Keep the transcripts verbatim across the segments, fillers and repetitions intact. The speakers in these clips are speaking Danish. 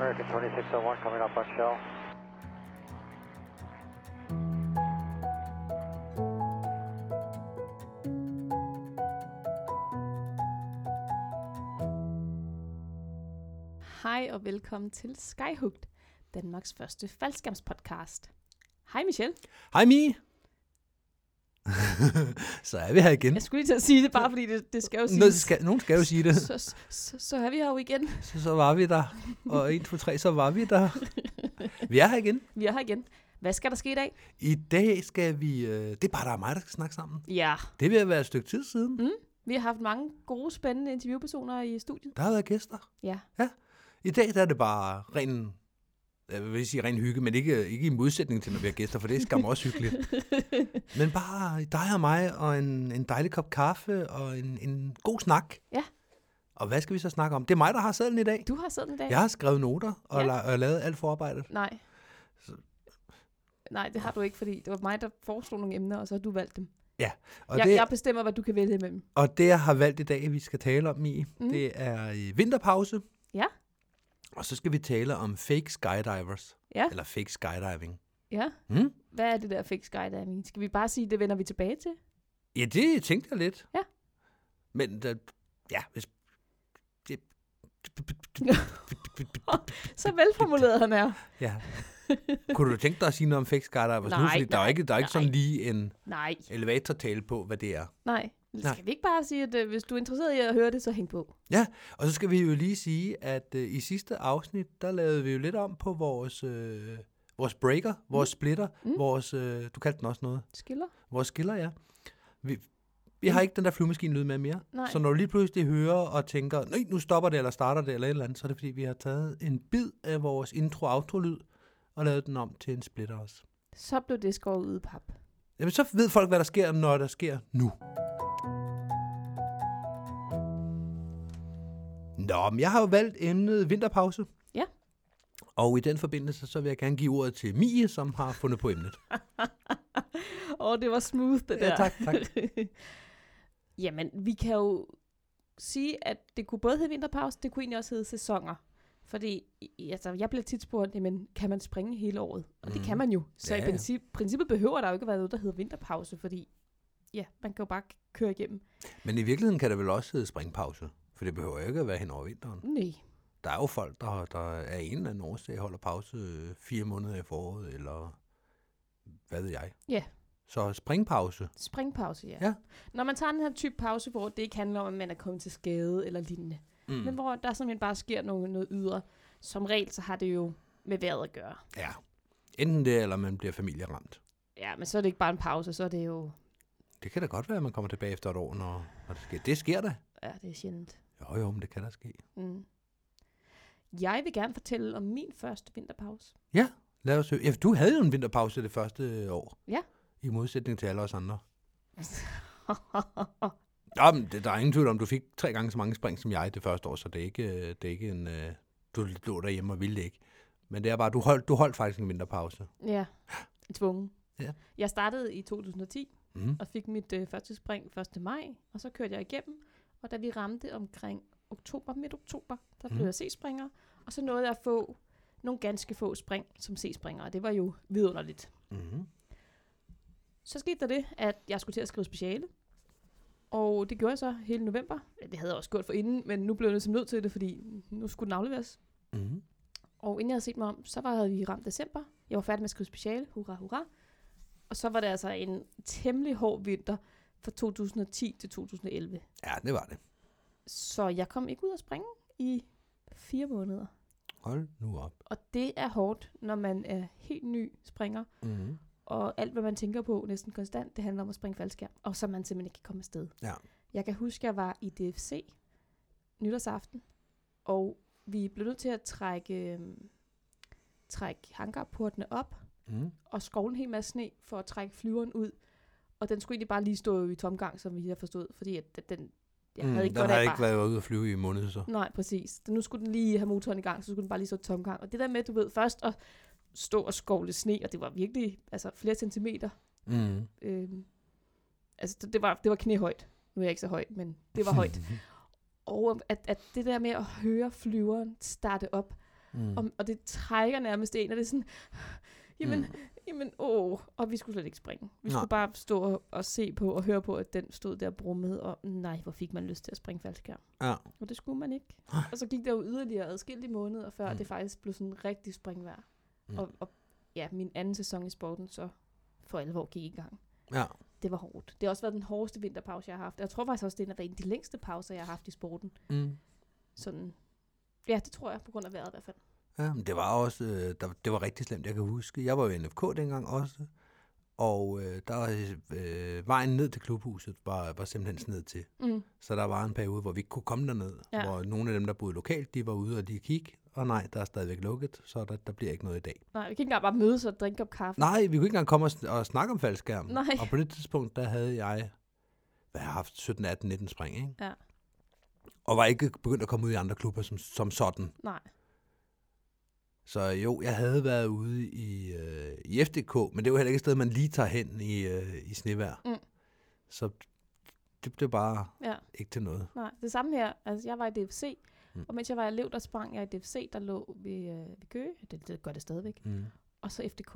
American twenty-six oh one coming up on shell. Hej og velkommen til Skyhugget, Danmarks første faldskærmspodcast. Hej Michelle. Hej Mie. Så er vi her igen. Jeg skulle lige til at sige det, bare fordi det, det skal jo siges. Nå, skal, nogen skal jo sige det. Så, så, så, så er vi her jo igen. Så, så var vi der. Og en, to, tre, så var vi der. Vi er her igen. Vi er her igen. Hvad skal der ske i dag? I dag skal vi... Øh, det er bare der og mig, der skal snakke sammen. Ja. Det vil være et stykke tid siden. Mm, vi har haft mange gode, spændende interviewpersoner i studiet. Der har været gæster. Ja. Ja. I dag der er det bare ren... Jeg vil sige ren hygge, men ikke, ikke i modsætning til, når vi har gæster, for det er skam også hyggeligt. Men bare dig og mig, og en, en dejlig kop kaffe, og en, en god snak. Ja. Og hvad skal vi så snakke om? Det er mig, der har sædlen i dag. Du har sædlen i dag. Jeg har skrevet noter, og, ja. la- og lavet alt forarbejdet. Nej. Så. Nej, det har du ikke, fordi det var mig, der foreslog nogle emner, og så har du valgt dem. Ja. Og jeg, det, jeg bestemmer, hvad du kan vælge imellem. Og det, jeg har valgt i dag, vi skal tale om i, mm. det er vinterpause. Ja. Og så skal vi tale om fake skydivers, ja. Eller fake skydiving. Ja, hmm? Hvad er det der fake skydiving? Skal vi bare sige, det vender vi tilbage til? Ja, det tænkte jeg lidt. Ja. Men, der, ja, hvis... Det... Så velformuleret han er. Ja. Kunne du tænke dig at sige noget om fake skydivers? Nej, nu, fordi nej, der er ikke, der er ikke sådan lige en nej. Elevator-tale på, hvad det er. Nej. Nej. Skal vi ikke bare sige, at øh, hvis du er interesseret i at høre det, så hæng på. Ja, og så skal vi jo lige sige, at øh, i sidste afsnit, der lavede vi jo lidt om på vores, øh, vores breaker, vores mm. splitter, mm. vores, øh, du kaldte den også noget. Skiller. Vores skiller, ja. Vi, vi mm. har ikke den der flyvemaskine-lyd med mere. Nej. Så når du lige pludselig hører og tænker, nej, nu stopper det, eller starter det, eller et eller andet, så er det fordi, vi har taget en bid af vores intro-outro-lyd, og lavet den om til en splitter også. Så blev det skåret ud i pap. Jamen, så ved folk, hvad der sker, når der sker nu. Nå, men jeg har jo valgt emnet vinterpause. Ja. Og i den forbindelse, så vil jeg gerne give ordet til Mie, som har fundet på emnet. Åh, oh, det var smooth, det ja, der. Ja, tak, tak. Jamen, vi kan jo sige, at det kunne både hedde vinterpause, det kunne egentlig også hedde sæsoner. Fordi, altså, jeg bliver tit spurgt, jamen, kan man springe hele året? Og det mm. kan man jo. Så ja, i princi- princippet behøver der jo ikke at være noget, der hedder vinterpause, fordi, ja, man kan jo bare køre igennem. Men i virkeligheden kan der vel også hedde springpause? For det behøver ikke at være hen over vinteren. Nej. Der er jo folk, der, der er en eller anden årsag, holder pause fire måneder i foråret, eller hvad ved jeg. Ja. Så springpause. Springpause, ja. ja. Når man tager den her type pause, hvor det ikke handler om, at man er kommet til skade eller lignende, mm. men hvor der simpelthen bare sker noget, noget ydre. Som regel, så har det jo med vejret at gøre. Ja. Enten det, eller man bliver familieramt. Ja, men så er det ikke bare en pause, så er det jo... Det kan da godt være, at man kommer tilbage efter et år, når, når det sker. Det sker da. Ja, det er sjældent. Jo, jo, men det kan da ske. Mm. Jeg vil gerne fortælle om min første vinterpause. Ja, lad os høre. Ja, du havde jo en vinterpause det første år. Ja. I modsætning til alle os andre. Nå, men det, der er ingen tvivl om, du fik tre gange så mange spring som jeg det første år, så det er ikke, det er ikke en... Du lå derhjemme og ville det ikke. Men det er bare, du holdt, du holdt faktisk en vinterpause. Ja, tvungen. Ja. Jeg startede i to tusind ti mm. og fik mit øh, første spring første maj, og så kørte jeg igennem. Og da vi ramte omkring oktober, midt oktober, der blev mm. jeg C-springer. Og så nåede jeg at få nogle ganske få spring som C-springer, og det var jo vidunderligt. Mm. Så skete der det, at jeg skulle til at skrive speciale. Og det gjorde jeg så hele november. Ja, det havde jeg også gjort for inden, men nu blev jeg ligesom nødt til det, fordi nu skulle den afleveres. Mm. Og inden jeg havde set mig om, så havde vi ramt december. Jeg var færdig med at skrive speciale. Hurra, hurra. Og så var det altså en temmelig hård vinter. Fra to tusind ti til to tusind elleve. Ja, det var det. Så jeg kom ikke ud at springe i fire måneder. Hold nu op. Og det er hårdt, når man er helt ny springer. Mm-hmm. Og alt, hvad man tænker på næsten konstant, det handler om at springe faldskærm. Og så man simpelthen ikke kan komme afsted. Ja. Jeg kan huske, at jeg var i D F C nytårsaften. Og vi blev nødt til at trække, øh, trække hangarportene op. Mm. Og skovle en hel masse sne for at trække flyveren ud. Og den skulle egentlig bare lige stå i tomgang, som vi har forstået, fordi at den... Jeg havde mm, ikke den har ikke været ude at flyve i en måned, så. Nej, præcis. Nu skulle den lige have motoren i gang, så skulle den bare lige stå i tomgang. Og det der med, du ved, først at stå og skovle sne, og det var virkelig altså flere centimeter. Mm. Øhm, altså, det var, det var knæhøjt. Nu er jeg ikke så høj, men det var højt. Og at, at det der med at høre flyveren starte op, mm. og, og det trækker nærmest en, og det er sådan, jamen, mm. jamen, åh, og vi skulle slet ikke springe. Vi nej. Skulle bare stå og, og se på, og høre på, at den stod der brummede, og nej, hvor fik man lyst til at springe faldskærm. Ja. Og det skulle man ikke. Og så gik der jo yderligere adskillige måneder, før mm. det faktisk blev sådan rigtig springvejr. Mm. Og, og ja, min anden sæson i sporten, så for alvor gik i gang. Ja. Det var hårdt. Det har også været den hårdeste vinterpause, jeg har haft. Jeg tror faktisk også, det er en af de længste pauser, jeg har haft i sporten. Mm. Sådan, ja, det tror jeg, på grund af vejret i hvert fald. Ja, men det var også, øh, der, det var rigtig slemt, jeg kan huske. Jeg var jo i N F K dengang også, og øh, der var, øh, vejen ned til klubhuset var, var simpelthen sned til. Mm. Så der var en periode, hvor vi ikke kunne komme derned, ja. Hvor nogle af dem, der boede lokalt, de var ude og de kiggede, og nej, der er stadigvæk lukket, så der, der bliver ikke noget i dag. Nej, vi kan ikke engang bare mødes og drikke op kaffe. Nej, vi kunne ikke engang komme og, sn- og snakke om faldskærm. Nej. Og på det tidspunkt, der havde jeg, hvad jeg haft, sytten, atten, nitten spring, ikke? Ja. Og var ikke begyndt at komme ud i andre klubber som, som sådan. Nej. Så jo, jeg havde været ude i, øh, i F D K, men det var heller ikke et sted, man lige tager hen i, øh, i snevejr. Mm. Så det blev bare ja. Ikke til noget. Nej, det samme her. Altså, jeg var i D F C, mm. og mens jeg var elev, der sprang jeg i D F C, der lå ved, øh, ved Køge. Det, det gør det stadigvæk. Mm. Og så F D K.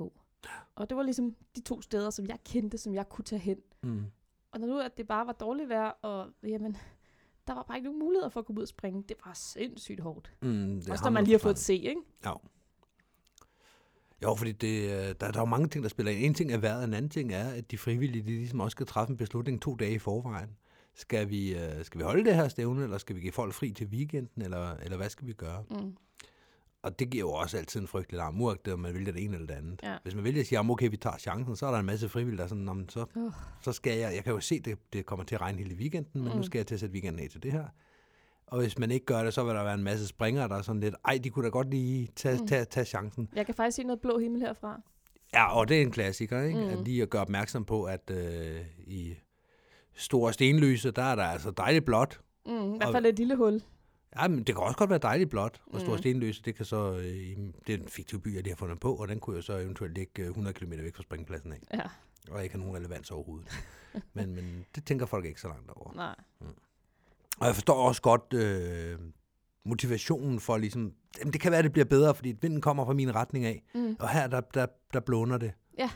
Og det var ligesom de to steder, som jeg kendte, som jeg kunne tage hen. Mm. Og når nu, at det bare var dårligt vejr, og jamen... Der var bare ikke nogen muligheder for at komme ud og springe. Det var sindssygt hårdt. Mm, også når man lige har fået et C, ikke? Ja. Jo, fordi det, der, der er jo mange ting, der spiller ind. En ting er vejret, en anden ting er, at de frivillige de ligesom også skal træffe en beslutning to dage i forvejen. Skal vi, skal vi holde det her stævne, eller skal vi give folk fri til weekenden, eller, eller hvad skal vi gøre? Mm. Og det giver jo også altid en frygtelig larm, uagtet om man vælger det ene eller det andet. Ja. Hvis man vælger at sige, jamen okay, vi tager chancen, så er der en masse frivillige, der er sådan, så, uh. så skal jeg, jeg kan jo se, det, det kommer til at regne hele weekenden, men mm. nu skal jeg til at sætte weekenden af til det her. Og hvis man ikke gør det, så vil der være en masse springere, der er sådan lidt, ej, de kunne da godt lige tage, mm. tage, tage chancen. Jeg kan faktisk se noget blå himmel herfra. Ja, og det er en klassiker, ikke? Mm. At lige at gøre opmærksom på, at øh, i store stenlyse, der er der altså dejligt blåt. Mm, I hvert fald et lille hul. Ja, men det kan også godt være dejligt blot, og store mm. stenløse, det kan så, det er en fiktiv by, jeg lige har fundet på, og den kunne jeg så eventuelt ligge hundrede kilometer væk fra springpladsen af. Ja. Og ikke have nogen relevans overhovedet. men, men det tænker folk ikke så langt over. Nej. Mm. Og jeg forstår også godt øh, motivationen for ligesom, jamen det kan være, det bliver bedre, fordi vinden kommer fra min retning af, mm. og her, der, der, der blunder det. Ja.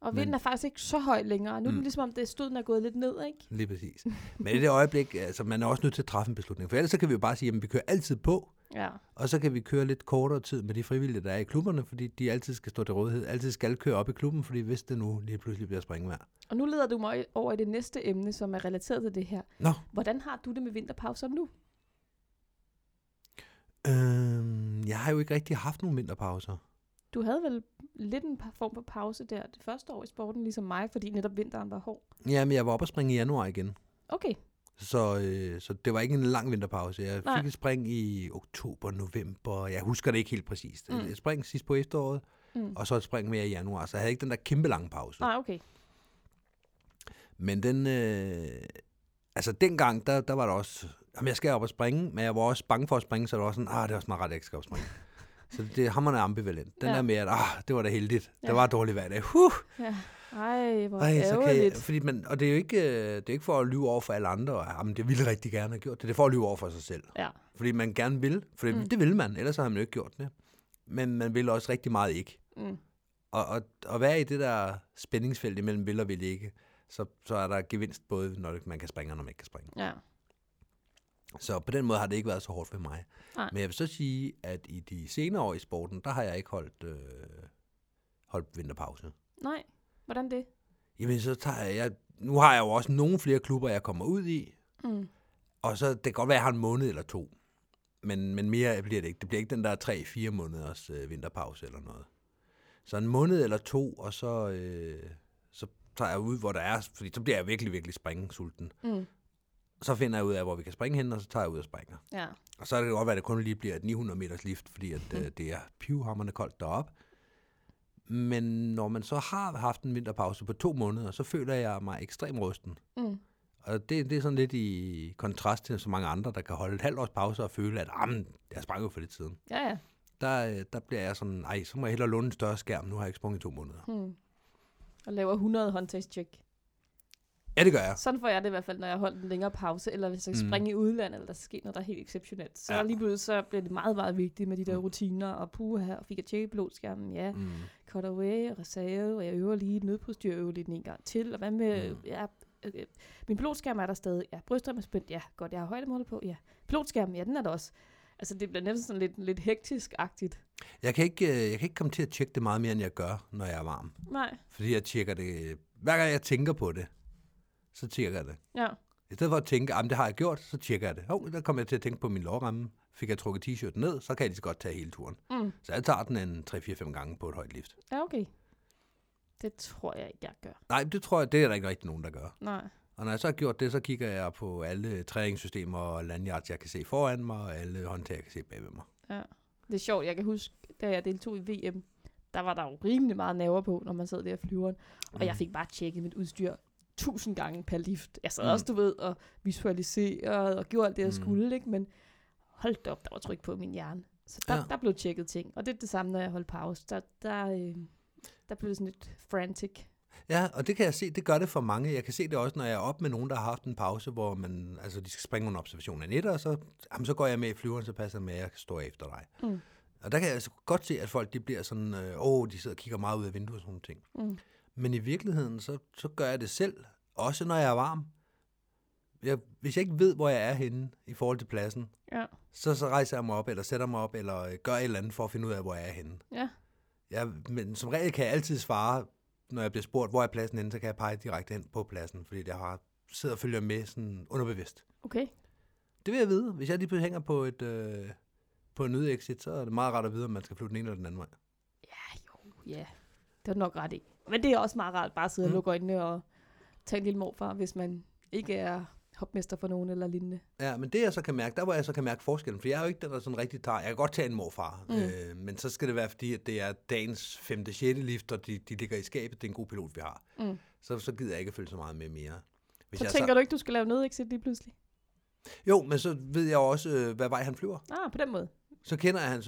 Og vinden men, er faktisk ikke så høj længere. Nu er det mm. ligesom om, det stod, den er gået lidt ned, ikke? Lige præcis. Men i det øjeblik, altså man er også nødt til at træffe en beslutning. For ellers så kan vi jo bare sige, jamen vi kører altid på. Ja. Og så kan vi køre lidt kortere tid med de frivillige, der er i klubberne, fordi de altid skal stå til rådighed. Altid skal køre op i klubben, fordi hvis det nu lige pludselig bliver springvejr. Og nu leder du mig over i det næste emne, som er relateret til det her. Nå. Hvordan har du det med vinterpauser nu? Øhm, jeg har jo ikke rigtig haft nogen vinterpauser. Du havde vel lidt en form for pause der det første år i sporten, ligesom mig, fordi netop vinteren var hård. Ja, men jeg var oppe og springe i januar igen. Okay. Så, øh, så det var ikke en lang vinterpause. Jeg fik Nej. et spring i oktober, november. Jeg husker det ikke helt præcist. Mm. Et spring sidst på efteråret, mm. og så et spring mere i januar. Så jeg havde ikke den der kæmpe lange pause. Nej, okay. Men den... Øh, altså dengang, der, der var der også... Jamen, jeg skal op og springe, men jeg var også bange for at springe, så det var sådan, ah, det er også meget ret, jeg skal op og springe. Så det hammerne er ambivalent. Den ja. Der med, at ah, det var da heldigt. Ja. Det var dårligt hverdag. Huh! Ja. Ej, hvor ærgerligt. Og det er jo ikke, det er ikke for at lyve over for alle andre. Og, jamen, det ville rigtig gerne have gjort det. Det er for at lyve over for sig selv. Ja. Fordi man gerne vil. For mm. det vil man. Ellers har man jo ikke gjort det. Men man vil også rigtig meget ikke. Mm. Og, og, og være i det der spændingsfelt imellem vil og vil ikke, så, så er der gevinst både, når man kan springe og når man ikke kan springe. Ja. Så på den måde har det ikke været så hårdt for mig. Nej. Men jeg vil så sige, at i de senere år i sporten, der har jeg ikke holdt, øh, holdt vinterpause. Nej, hvordan det? Jamen, så tager jeg, jeg... Nu har jeg jo også nogle flere klubber, jeg kommer ud i. Mm. Og så det kan godt være, at jeg har en måned eller to. Men, men mere bliver det ikke. Det bliver ikke den der tre-fire måneders øh, vinterpause eller noget. Så en måned eller to, og så, øh, så tager jeg ud, hvor der er... Fordi så bliver jeg virkelig, virkelig springesulten. Mm. Så finder jeg ud af, hvor vi kan springe hen, og så tager jeg ud og springer. Ja. Og så er det jo godt, at det kun lige bliver et ni hundrede meters lift, fordi at, mm. det er pivhamrende koldt deroppe. Men når man så har haft en vinterpause på to måneder, så føler jeg mig ekstrem rusten. Mm. Og det, det er sådan lidt i kontrast til så mange andre, der kan holde et halvt års pause og føle, at jeg sprang jo for lidt siden. Ja, ja. Der, der bliver jeg sådan, ej, så må jeg hellere låne en større skærm, nu har jeg ikke sprunget i to måneder. Mm. Og laver hundrede håndtagscheck. Ja, det gør jeg. Sådan får jeg det i hvert fald, når jeg holder en længere pause, eller hvis jeg mm. springer i udlandet, eller der sker noget, der er helt exceptionelt. Så ja. lige pludselig så bliver det meget, meget vigtigt med de der mm. rutiner, og puha her, og fik jeg tjekket pilotskærmen, ja, mm. cutaway, reserve, og jeg øver lige et nødpudstyr, jeg øver lidt en gang til, og hvad med, mm. ja, øh, min pilotskærm er der stadig, ja, bryststrøm er spændt, ja, godt, jeg har højdemåler på, ja, pilotskærmen, ja, den er der også. Altså, det bliver næsten sådan lidt, lidt hektisk-agtigt. Jeg kan, ikke, jeg kan ikke komme til at tjekke det meget mere, end jeg gør, når jeg er varm. Nej. Fordi jeg tjekker det, hver gang jeg tænker på det, så tjekker jeg det. Ja. I stedet for at tænke, jamen det har jeg gjort, så tjekker jeg det. Åh, oh, der kommer jeg til at tænke på min lårramme. Fik jeg trukket t-shirten ned, så kan jeg lige så godt tage hele turen. Mm. Så jeg tager den en tre fire fem gange på et højt lift. Ja, okay. Det tror jeg ikke, jeg gør. Nej, det tror jeg, det er der ikke rigtig nogen, der gør. Nej. Og når jeg så har gjort det, så kigger jeg på alle træningssystemer og lanyards, jeg kan se foran mig, og alle håndtag, jeg kan se bagved mig. Ja, det er sjovt. Jeg kan huske, da jeg deltog i V M, der var der jo rimelig meget nerver på, når man sad der i flyveren. Og mm. jeg fik bare tjekket mit udstyr tusind gange per lift. Jeg sad mm. også, du ved, og visualiserede og gjorde alt det, jeg mm. skulle, ikke? Men hold da op, der var tryk på min hjerne. Så der, ja. der blev tjekket ting. Og det er det samme, når jeg holdt pause. Der, der, øh, der blev det sådan lidt frantic. Ja, og det kan jeg se, det gør det for mange. Jeg kan se det også, når jeg er oppe med nogen, der har haft en pause, hvor man, altså, de skal springe under observationen af netter, og så, jamen, så går jeg med i flyveren, så passer jeg med, at jeg står efter dig. Mm. Og der kan jeg altså godt se, at folk de bliver sådan, øh, åh, de sidder og kigger meget ud af vinduet og sådan nogle ting. Mm. Men i virkeligheden, så, så gør jeg det selv, også når jeg er varm. Jeg, hvis jeg ikke ved, hvor jeg er henne i forhold til pladsen, ja. så, så rejser jeg mig op, eller sætter mig op, eller gør et eller andet for at finde ud af, hvor jeg er henne. Ja. Jeg, men som regel kan jeg altid svare, når jeg bliver spurgt, hvor er pladsen henne, så kan jeg pege direkte hen på pladsen, fordi jeg har sidder og følger med sådan underbevidst. Okay. Det vil jeg vide. Hvis jeg lige pludselig hænger på et øh, på en nødexit, så er det meget rart at vide, om man skal flytte den ene eller den anden vej. Ja, jo, ja. Yeah. Det er nok ret i. Men det er også meget rart bare at sidde mm. og lukke øjnene og tage en lille morfar, hvis man ikke er hopmester for nogen eller lignende. Ja, men det jeg så kan mærke, der hvor jeg så kan mærke forskellen, for jeg er jo ikke den, der sådan rigtig tager, jeg kan godt tage en morfar, mm. øh, men så skal det være, fordi at det er dagens femte, sjette lift, og de, de ligger i skabet, det er en god pilot, vi har. Mm. Så, så gider jeg ikke at følge så meget med mere. Hvis så jeg tænker så... du ikke, du skal lave nødexit lige pludselig? Jo, men så ved jeg også, hvad vej han flyver. Ah, på den måde. Så kender jeg hans,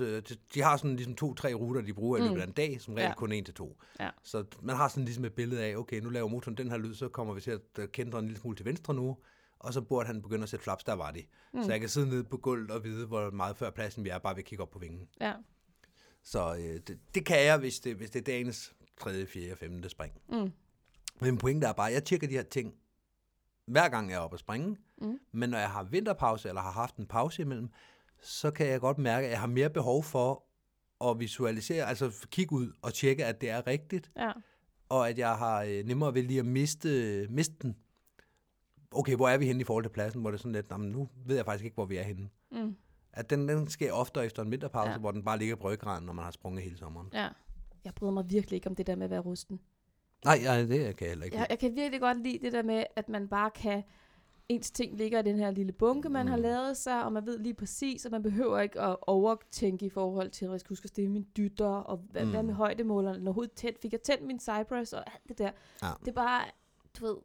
de har sådan ligesom to-tre ruter, de bruger i løbet af en dag, som regel ja. kun en til to. Ja. Så man har sådan ligesom et billede af, okay, nu laver motoren den her lyd, så kommer vi til at kendre en lille smule til venstre nu, og så burde han begynde at sætte flaps, der var det. Mm. Så jeg kan sidde nede på gulvet og vide, hvor meget før pladsen vi er, bare ved at kigge op på vingen. Ja. Så øh, det, det kan jeg, hvis det, hvis det er dagens tredje, fjerde, femte spring. Mm. Men pointen er bare, jeg tjekker de her ting, hver gang jeg er oppe at springe, mm. men når jeg har vinterpause, eller har haft en pause imellem, så kan jeg godt mærke, at jeg har mere behov for at visualisere, altså kigge ud og tjekke, at det er rigtigt, ja. og at jeg har nemmere ved lige at miste, miste den. Okay, hvor er vi henne i forhold til pladsen, hvor det er sådan lidt, jamen, nu ved jeg faktisk ikke, hvor vi er henne. Mm. At den, den sker ofte efter en vinterpause, ja. hvor den bare ligger på ryggraden, når man har sprunget hele sommeren. Ja. Jeg bryder mig virkelig ikke om det der med at være rusten. Nej, nej det kan jeg heller ikke. Jeg, jeg kan virkelig godt lide det der med, at man bare kan... Ens ting ligger i den her lille bunke, man mm. har lavet sig, og man ved lige præcis, og man behøver ikke at overtænke i forhold til, at jeg skal huske at stille mine dytter, og hvad, mm. hvad med højdemålerne, når hovedet tæt, fik jeg tændt min cypress, og alt det der. Ja. Det er bare, du ved,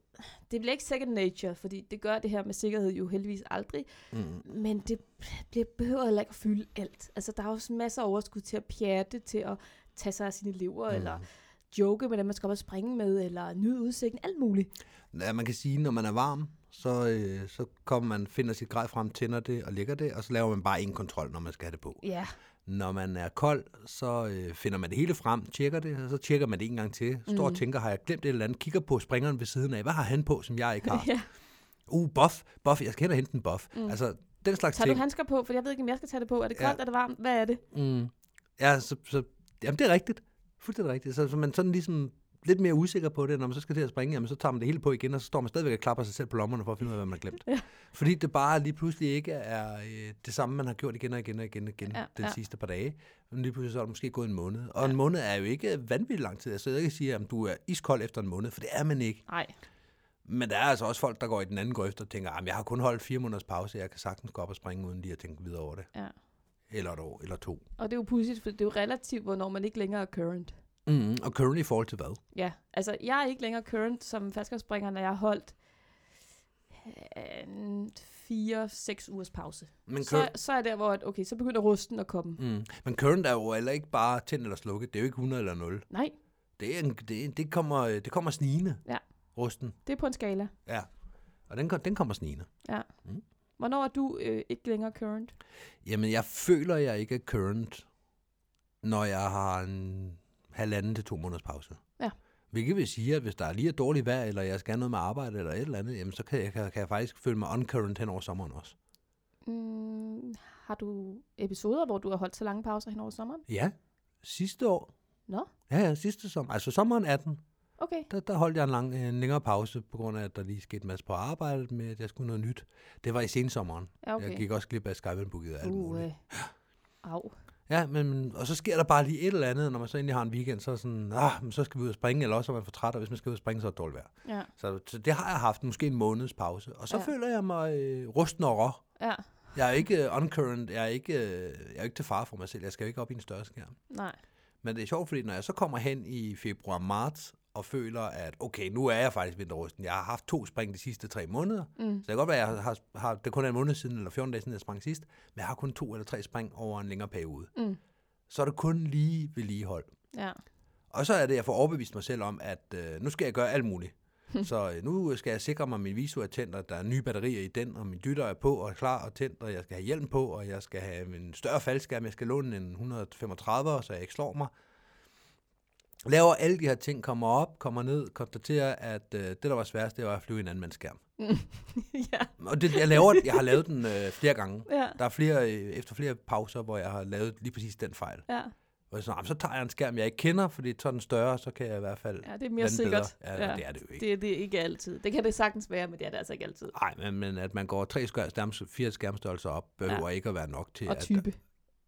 det bliver ikke second nature, fordi det gør det her med sikkerhed jo heldigvis aldrig, mm. men det, det behøver heller ikke at fylde alt. Altså, der er også masser af overskud til at pjatte, til at tage sig af sine elever, mm. eller... joke med dem, man skal op og springe med, eller nyde udsigten, alt muligt. Ja, man kan sige, når man er varm, så, øh, så kommer man, finder sit grej frem, tænder det og lægger det, og så laver man bare en kontrol, når man skal have det på. Ja. Når man er kold, så øh, finder man det hele frem, tjekker det, og så tjekker man det en gang til. Står og tænker, har jeg glemt et eller andet, kigger på springeren ved siden af, hvad har han på, som jeg ikke har? ja. Uh, buff, buff, jeg skal hen og hente en buff. Mm. Altså, den slags ting. Tager du handsker på, for jeg ved ikke, om jeg skal tage det på. Er det koldt, ja. er det varmt, hvad er det? Mm. Ja, så, så jamen, det er rigtigt. Fuldstændig rigtigt. Så, så man sådan ligesom lidt mere usikker på det, når man så skal til at springe, jamen, så tager man det hele på igen, og så står man stadigvæk og klapper sig selv på lommerne for at finde ud af, hvad man har glemt. ja. Fordi det bare lige pludselig ikke er øh, det samme, man har gjort igen og igen og igen, og igen ja, den ja. sidste par dage. Men lige pludselig så er det måske gået en måned. Og ja. en måned er jo ikke vanvittigt lang tid. Så jeg kan sige, at du er iskold efter en måned, for det er man ikke. Nej. Men der er altså også folk, der går i den anden grøft og tænker, at jeg har kun holdt fire måneders pause, jeg kan sagtens gå op og springe, uden lige at tænke videre over det. Ja. Eller et år, eller to. Og det er jo pudsigt, for det er jo relativt, hvornår man ikke længere er current. Mm, og current i forhold til hvad? Ja, altså jeg er ikke længere current som faldskærmsspringer, når jeg har holdt fire seks øh, ugers pause. Men så, så er der, hvor at, okay, så begynder rusten at komme. Mm. Men current er jo heller ikke bare tændt eller slukket. Det er jo ikke hundrede eller nul. Nej. Det, er en, det, det, kommer, det kommer snigende. Ja. rusten. Det er på en skala. Ja, og den, den kommer snigende. Ja. Mm. Hvornår er du øh, ikke længere current? Jamen, jeg føler, jeg ikke er current, når jeg har en halvanden til to måneders pause. Ja. Hvilket vil sige, at hvis der lige er dårligt vejr, eller jeg skal have noget med arbejde, eller et eller andet, jamen, så kan jeg, kan, kan jeg faktisk føle mig uncurrent hen over sommeren også. Mm, har du episoder, hvor du har holdt så lange pauser hen over sommeren? Ja, sidste år. Nå? Ja, ja, sidste sommer. Altså sommeren atten. Okay. Der, der holdt jeg en, lang, en længere pause, på grund af, at der lige skete en masse på arbejdet med, at jeg skulle noget nyt. Det var i sensommeren. Ja, okay. Jeg gik også glip af Skyhugget og alt muligt. Øh. Au. Ja, men, og så sker der bare lige et eller andet, når man så endelig har en weekend, så sådan, ah, men så skal vi ud og springe, eller også er man for træt, og hvis man skal ud og springe, så er det dårligt vejr. Ja. Så, så det har jeg haft, måske en måneds pause. Og så ja. føler jeg mig øh, rusten og rå. Ja. Jeg er ikke uh, uncurrent, jeg er ikke, uh, jeg er ikke til fare for mig selv, jeg skal jo ikke op i en større skærm. Nej. Men det er sjovt, fordi når jeg så kommer hen i februar-marts, og føler, at okay, nu er jeg faktisk vinterrusten. Jeg har haft to spring de sidste tre måneder. Mm. Så det kan godt være, at jeg har, har, det kun er en måned siden, eller fjorten dage siden, jeg sprang sidst, men jeg har kun to eller tre spring over en længere periode. Mm. Så er det kun lige vedligehold. Ja. Og så er det, jeg får overbevist mig selv om, at øh, nu skal jeg gøre alt muligt. Så øh, nu skal jeg sikre mig, at min visu er tændt, og der er nye batterier i den, og min dytter er på, og er klar og tændt, og jeg skal have hjelm på, og jeg skal have en større faldskærm, jeg skal låne en et hundrede femogtredive, så jeg ikke slår mig. Laver alle de her ting, kommer op, kommer ned, konstaterer, at øh, det, der var sværest, det var at flyve i en andenmandsskærm. Ja. Og det, jeg, laver, jeg har lavet den øh, flere gange. Ja. Der er flere, øh, efter flere pauser, hvor jeg har lavet lige præcis den fejl. Ja. Og så, så tager jeg en skærm, jeg ikke kender, fordi så er den større, så kan jeg i hvert fald... Ja, det er mere sikkert. Ja, ja, det er det jo ikke. Det, det er ikke altid. Det kan det sagtens være, men det er det altså ikke altid. Nej, men, men at man går tre skærm, fire skærmstørrelser op, behøver ja. ikke at være nok til... Og at, type.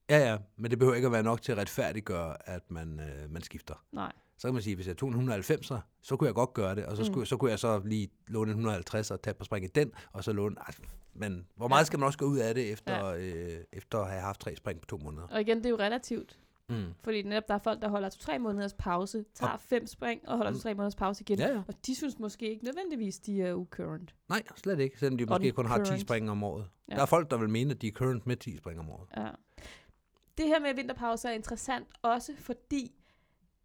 Ja, ja, men det behøver ikke at være nok til at retfærdiggøre, at man, øh, man skifter. Nej. Så kan man sige, at hvis jeg tog en et hundrede halvfemser, så kunne jeg godt gøre det, og så, skulle, mm. så kunne jeg så lige låne en et hundrede halvtreds og tage på spring i den, og så låne... Ej, men hvor meget ja. skal man også gå ud af det, efter, ja. øh, efter at have haft tre spring på to måneder? Og igen, det er jo relativt. Mm. Fordi netop der er folk, der holder to-tre måneders pause, tager og fem spring og holder to-tre mm. måneders pause igen. Ja, ja. Og de synes måske ikke nødvendigvis, de er ucurrent. Nej, slet ikke, selvom de måske kun har ti spring om året. Ja. Der er folk, der vil mene, at de er current med ti spring om året. Ja. Det her med vinterpauser er interessant også, fordi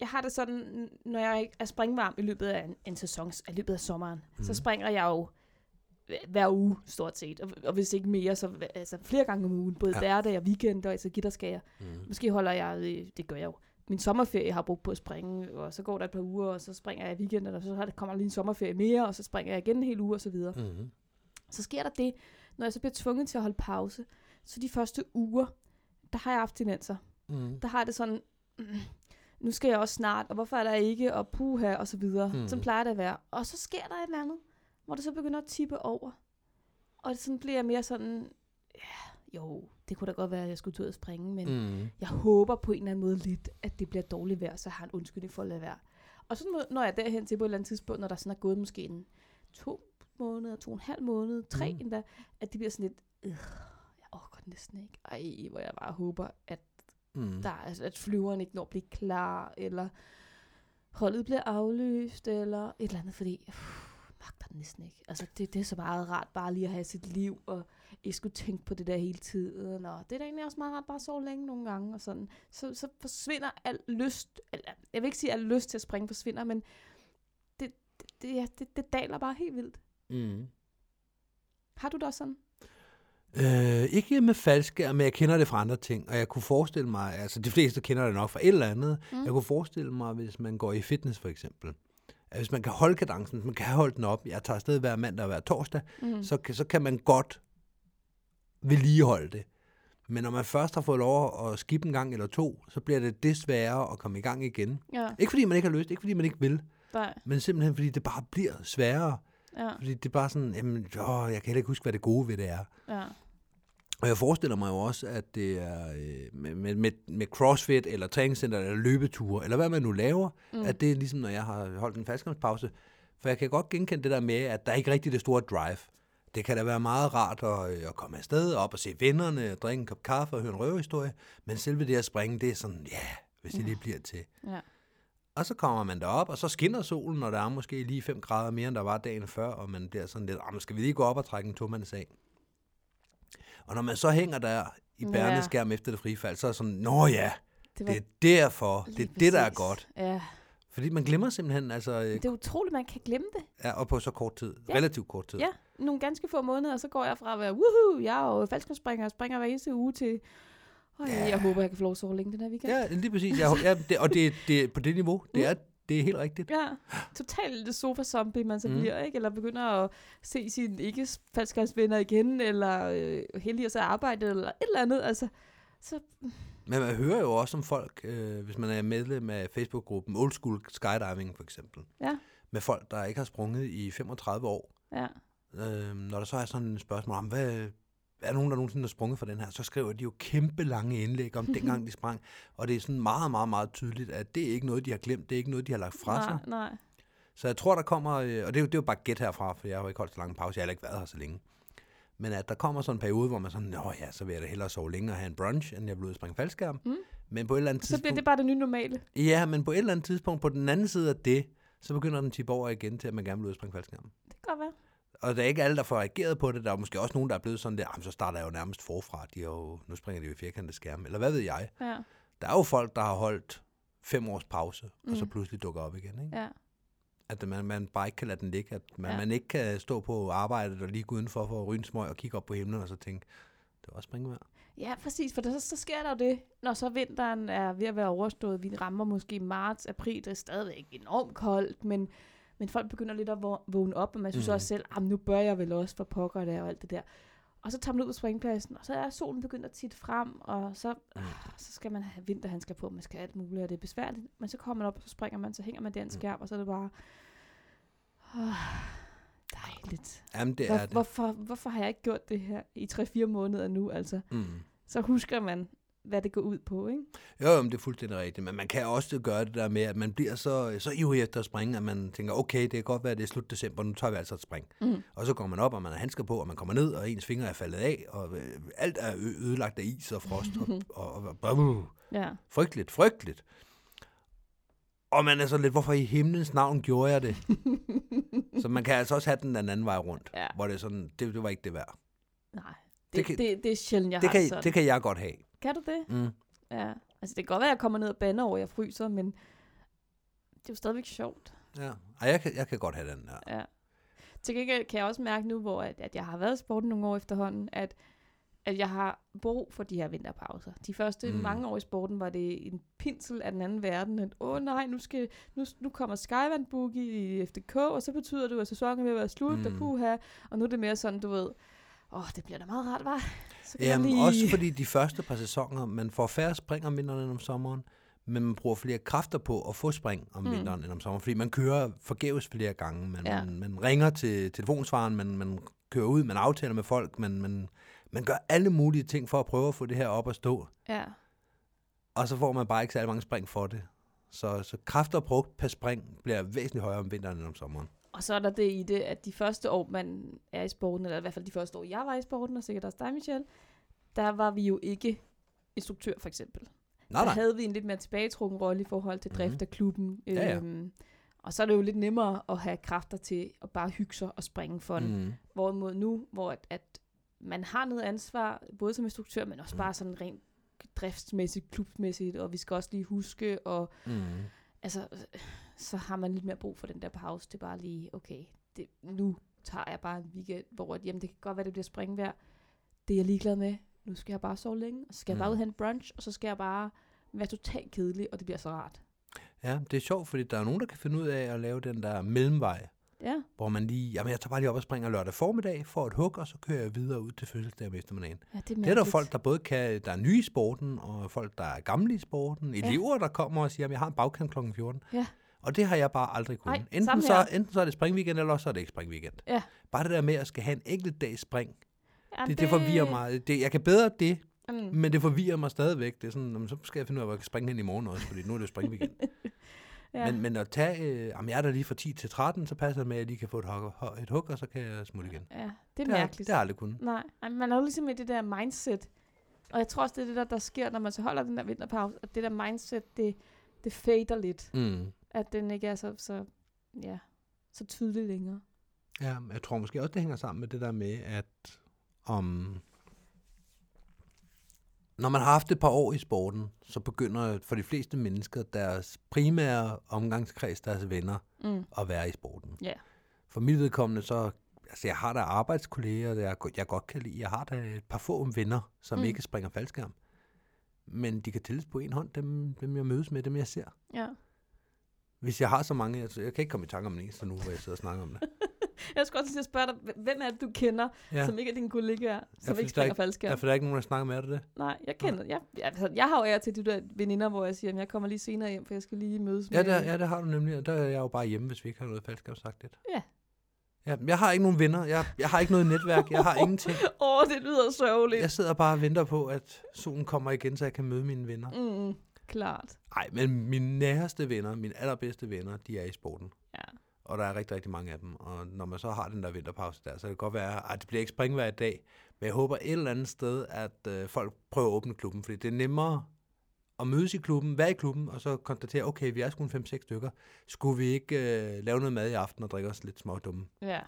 jeg har det sådan, når jeg er springvarm i løbet af en, en sæson, i løbet af sommeren, mm. så springer jeg jo hver uge stort set, og, og hvis ikke mere, så altså, flere gange om ugen, både ja. hverdag og weekend, og altså gitterskager. Mm. Måske holder jeg, det gør jeg jo, min sommerferie har brugt på at springe, og så går der et par uger, og så springer jeg i weekenden, og så kommer der lige en sommerferie mere, og så springer jeg igen en hel uge, og så videre. Mm. Så sker der det, når jeg så bliver tvunget til at holde pause, så de første uger, der har jeg abstinenser. Mm. Der har det sådan, mm, nu skal jeg også snart, og hvorfor er der ikke, og puha, og så videre. Mm. Sådan plejer det at være. Og så sker der et eller andet, hvor det så begynder at tippe over. Og det sådan bliver mere sådan, ja, jo, det kunne da godt være, at jeg skulle tage ud og springe, men mm. jeg håber på en eller anden måde lidt, at det bliver dårligt vejr, så har en undskyldning for at lade være. Og så når jeg derhen til på et eller andet tidspunkt, når der sådan er gået måske en to måneder, to og en halv måned, tre mm. endda, at det bliver sådan lidt, øh, næsten ikke. Ej, hvor jeg bare håber, at, mm. der, altså, at flyveren ikke når at blive klar, eller holdet bliver aflyst, eller et eller andet, fordi jeg magter den næsten ikke. Altså, det, det er så meget rart bare lige at have sit liv, og ikke skulle tænke på det der hele tiden, og det er da egentlig også meget rart bare at sove længe nogle gange, og sådan. Så, så forsvinder al lyst, eller, jeg vil ikke sige, at al lyst til at springe forsvinder, men det, det, det, ja, det, det daler bare helt vildt. Mm. Har du det også sådan? Øh, ikke med faldskærm, men jeg kender det fra andre ting, og jeg kunne forestille mig, altså de fleste kender det nok fra et eller andet, mm. jeg kunne forestille mig, hvis man går i fitness for eksempel, at hvis man kan holde kadencen, hvis man kan holde den op, jeg tager afsted hver mandag og hver torsdag, mm. så, så kan man godt vedligeholde det. Men når man først har fået lov at skippe en gang eller to, så bliver det desværre at komme i gang igen. Ja. Ikke fordi man ikke har lyst, ikke fordi man ikke vil, Nej. men simpelthen fordi det bare bliver sværere. Ja. Fordi det er bare sådan, jamen, jo, jeg kan heller ikke huske, hvad det gode ved det er. Ja. Og jeg forestiller mig jo også, at det er med, med, med CrossFit, eller træningscenter, eller løbeture, eller hvad man nu laver, mm. at det er ligesom, når jeg har holdt en faldskærmspause. For jeg kan godt genkende det der med, at der ikke rigtig er det store drive. Det kan da være meget rart at, at komme afsted, op og se vennerne, drikke en kop kaffe og høre en røverhistorie. Men selve det at springe, det er sådan, ja, yeah, hvis det ja. lige bliver til. Ja. Og så kommer man derop, og så skinner solen, og der er måske lige fem grader mere, end der var dagen før, og man bliver sådan lidt, skal vi lige gå op og trække en tomandes af? Og når man så hænger der i bærende skærm efter det frifald, så er sådan, nå ja, det, det er derfor, det er præcis. det, der er godt. Ja. Fordi man glemmer simpelthen, altså... Det er utroligt, man kan glemme det. Ja, og på så kort tid. Ja. Relativt kort tid. Ja, nogle ganske få måneder, og så går jeg fra at være, woohoo, jeg er jo faldskærmsspringer og springer hver eneste uge til... Øj, ja. Jeg håber, jeg kan få lov til at sove længe den her weekend. Ja, lige præcis. Jeg, ja, det, og det er på det niveau. Det er, det er helt rigtigt. Ja, totalt det sofa-zombie, man så mm. bliver, ikke? Eller begynder at se sine ikke-faldskærmsvenner igen, eller øh, heldig at så arbejde, eller et eller andet, altså... Så... Men man hører jo også om folk, øh, hvis man er medlem af Facebook-gruppen Old School Skydiving for eksempel, ja. Med folk, der ikke har sprunget i femogtredive år. Ja. Øh, når der så er sådan et spørgsmål om, hvad, er nogen, der nogensinde har sprunget for den her, så skriver de jo kæmpe lange indlæg om dengang, de sprang. Og det er sådan meget, meget, meget tydeligt, at det er ikke noget, de har glemt, det er ikke noget, de har lagt fra nej, sig. Nej. Så jeg tror, der kommer, og det er jo, det er jo bare gæt herfra, for jeg har jo ikke holdt så lang pause, jeg har ikke været her så længe. Men at der kommer sådan en periode, hvor man sådan, nå ja, så vil jeg da hellere sove længere og have en brunch, end jeg bliver ude at springe faldskærm. Mm. Men på et eller andet tidspunkt... Så bliver det bare det nye normale. Ja, men på et eller andet tidspunkt, på den anden side af det, så begynder den tippe over igen til, at man gerne vil ud at springe faldskærm. Det kan godt være. Og der er ikke alle, der får reageret på det. Der er måske også nogen, der er blevet sådan der, så starter jeg jo nærmest forfra. De jo, nu springer de jo i firkantet skærm, eller hvad ved jeg. Ja. Der er jo folk, der har holdt fem års pause, mm. og så pludselig dukker op igen, ikke? Ja. At man, man bare ikke kan lade den ligge, at man, ja. Man ikke kan stå på arbejdet og ligge udenfor for at ryge en smøg og kigge op på himlen og så tænke, det var også springvejr. Ja, præcis, for det, så, så sker der jo det, når så vinteren er ved at være overstået. Vi rammer måske marts, april, det er stadigvæk enormt koldt, men, men folk begynder lidt at vågne op, og man synes mm. også selv, nu bør jeg vel også for pokker der og alt det der. Og så tager man ud på springpladsen, og så er solen begyndt at titte frem, og så, øh, så skal man have vinterhandsker på, man skal have alt muligt, og det er besværligt. Men så kommer man op, og så springer man, så hænger man der en skærm, og så er det bare øh, dejligt. Jamen, det Hvor, er det. Hvorfor, hvorfor har jeg ikke gjort det her i tre fire måneder nu? Altså? Mm. Så husker man, hvad det går ud på, ikke? Jo, jo, det er fuldstændig rigtigt, men man kan også gøre det der med, at man bliver så, så ivrig efter at springe, at man tænker, okay, det kan godt være, det er slut december, nu tager vi altså et spring. Mm. Og så går man op, og man har handsker på, og man kommer ned, og ens fingre er faldet af, og øh, alt er ødelagt af is og frost, og, og, og, og ja. frygteligt, frygteligt. Og man er så lidt, hvorfor i himlens navn gjorde jeg det? Så man kan altså også have den den anden vej rundt, ja. Hvor det er sådan, det, det var ikke det værd. Nej, det, det, kan, det, det er sjældent, jeg det har kan, sådan. Det kan jeg godt have. Kan du det? Mm. Ja. Altså, det kan godt være, at jeg kommer ned og bander over, jeg fryser, men det er jo stadigvæk sjovt. Ja, og jeg kan, jeg kan godt have den der. Ja. Til gengæld kan jeg også mærke nu, hvor at, at jeg har været i sporten nogle år efterhånden, at, at jeg har brug for de her vinterpauser. De første mm. mange år i sporten var det en pinsel af den anden verden, at åh oh, nej, nu, skal, nu, nu kommer Skyvan Boogie i F D K, og så betyder det, at sæsonen vil være slut, mm. og puha, og nu er det mere sådan, du ved... Åh, oh, det bliver da meget rart, var. Jamen, lige... også fordi de første par sæsoner, man får færre spring om vinteren end om sommeren, men man bruger flere kræfter på at få spring om mm. vinteren end om sommeren, fordi man kører forgæves flere gange, man, ja. man, man ringer til telefonsvaren, man, man kører ud, man aftaler med folk, man, man, man gør alle mulige ting for at prøve at få det her op at stå. Ja. Og så får man bare ikke særlig mange spring for det. Så, så kræfter brugt per spring bliver væsentligt højere om vinteren end om sommeren. Og så er der det i det, at de første år, man er i sporten, eller i hvert fald de første år, jeg var i sporten, og sikkert også dig, Michelle, der var vi jo ikke instruktør, for eksempel. Nej, nej. Der havde vi en lidt mere tilbagetrukken rolle i forhold til drift af klubben. Mm-hmm. Ja, ja. Øhm, og så er det jo lidt nemmere at have kræfter til at bare hygge sig og springe for den. Mm-hmm. Hvorimod nu, hvor at, at man har noget ansvar, både som instruktør, men også mm-hmm. bare sådan rent driftsmæssigt, klubmæssigt, og vi skal også lige huske, og... Mm-hmm. Altså, så har man lidt mere brug for den der pause. Det er bare lige, okay, det, nu tager jeg bare en weekend, hvor jamen, det kan godt være, det bliver springvejr. Det er jeg ligeglad med. Nu skal jeg bare sove længe, og så skal mm. jeg bare ud og have en brunch, og så skal jeg bare være totalt kedelig, og det bliver så rart. Ja, det er sjovt, fordi der er nogen, der kan finde ud af at lave den der mellemvej. Ja. Hvor man lige, jamen jeg tager bare lige op og springer lørdag formiddag, får et hug, og så kører jeg videre ud til fødselsdag om eftermiddagen. Ja, det, er det er der folk, der både kan, der er nye i sporten, og folk, der er gamle i sporten, elever, ja. Der kommer og siger, jamen jeg har en bagkant klokken fjorten. Ja. Og det har jeg bare aldrig kunnet. Ej, enten, så, enten så er det springweekend, eller også er det ikke springweekend. Ja. Bare det der med, at jeg skal have en enkelt dag spring, ja, det, det... det forvirrer mig. Det, jeg kan bedre det, mm. men det forvirrer mig stadigvæk. Det er sådan, jamen, så skal jeg finde ud af, hvor jeg kan springe hen i morgen også, fordi nu er det springweekend. Ja. Men, men at tage, øh, om jeg er der lige fra ti til tretten, så passer det med, at jeg lige kan få et hug, et hug og så kan jeg smutte igen. Ja, det er det mærkeligt. Har, det har jeg aldrig kunnet. Nej, man er jo ligesom i det der mindset. Og jeg tror også, det er det der, der sker, når man så holder den der vinterpause, at det der mindset, det, det fader lidt. Mm. At den ikke er så, så, ja, så tydelig længere. Ja, jeg tror måske også, det hænger sammen med det der med, at om Når man har haft et par år i sporten, så begynder for de fleste mennesker deres primære omgangskreds, deres venner, mm. at være i sporten. Yeah. For mit vedkommende, så altså, jeg har der arbejdskolleger, der jeg, jeg godt kan lide. Jeg har der et par få venner, som mm. ikke springer faldskærm. Men de kan tælles på en hånd, dem, dem jeg mødes med, dem jeg ser. Yeah. Hvis jeg har så mange, altså, jeg kan ikke komme i tanke om det, så nu hvor jeg sidder og snakker om det. Jeg skulle også lige spørge dig, hvem er det, du kender, ja. som ikke er dine kollegaer, som jeg ikke springer faldskærm? Derfor er der ikke nogen, der snakker med dig det. Nej, jeg kender ja. jeg, jeg, jeg har jo ære til de der veninder, hvor jeg siger, at jeg kommer lige senere hjem, for jeg skal lige mødes ja, med... Der, ja, det har du nemlig. Der er jeg jo bare hjemme, hvis vi ikke har noget faldskærm sagt det. Ja. ja. Jeg har ikke nogen venner. Jeg, jeg har ikke noget netværk. Jeg har ingenting. Åh, oh, det lyder sørgeligt. Jeg sidder bare og venter på, at solen kommer igen, så jeg kan møde mine venner. Mm, klart. Nej, men mine nærmeste venner, mine allerbedste venner, de er i sporten. Ja. Og der er rigtig, rigtig mange af dem. Og når man så har den der vinterpause der, så kan det godt være, at det bliver ikke springvejr i dag. Men jeg håber et eller andet sted, at øh, folk prøver at åbne klubben. Fordi det er nemmere at mødes i klubben, være i klubben, og så konstatere, okay, vi er sgu en fem seks stykker. Skulle vi ikke øh, lave noget mad i aften og drikke os lidt små dumme? Ja.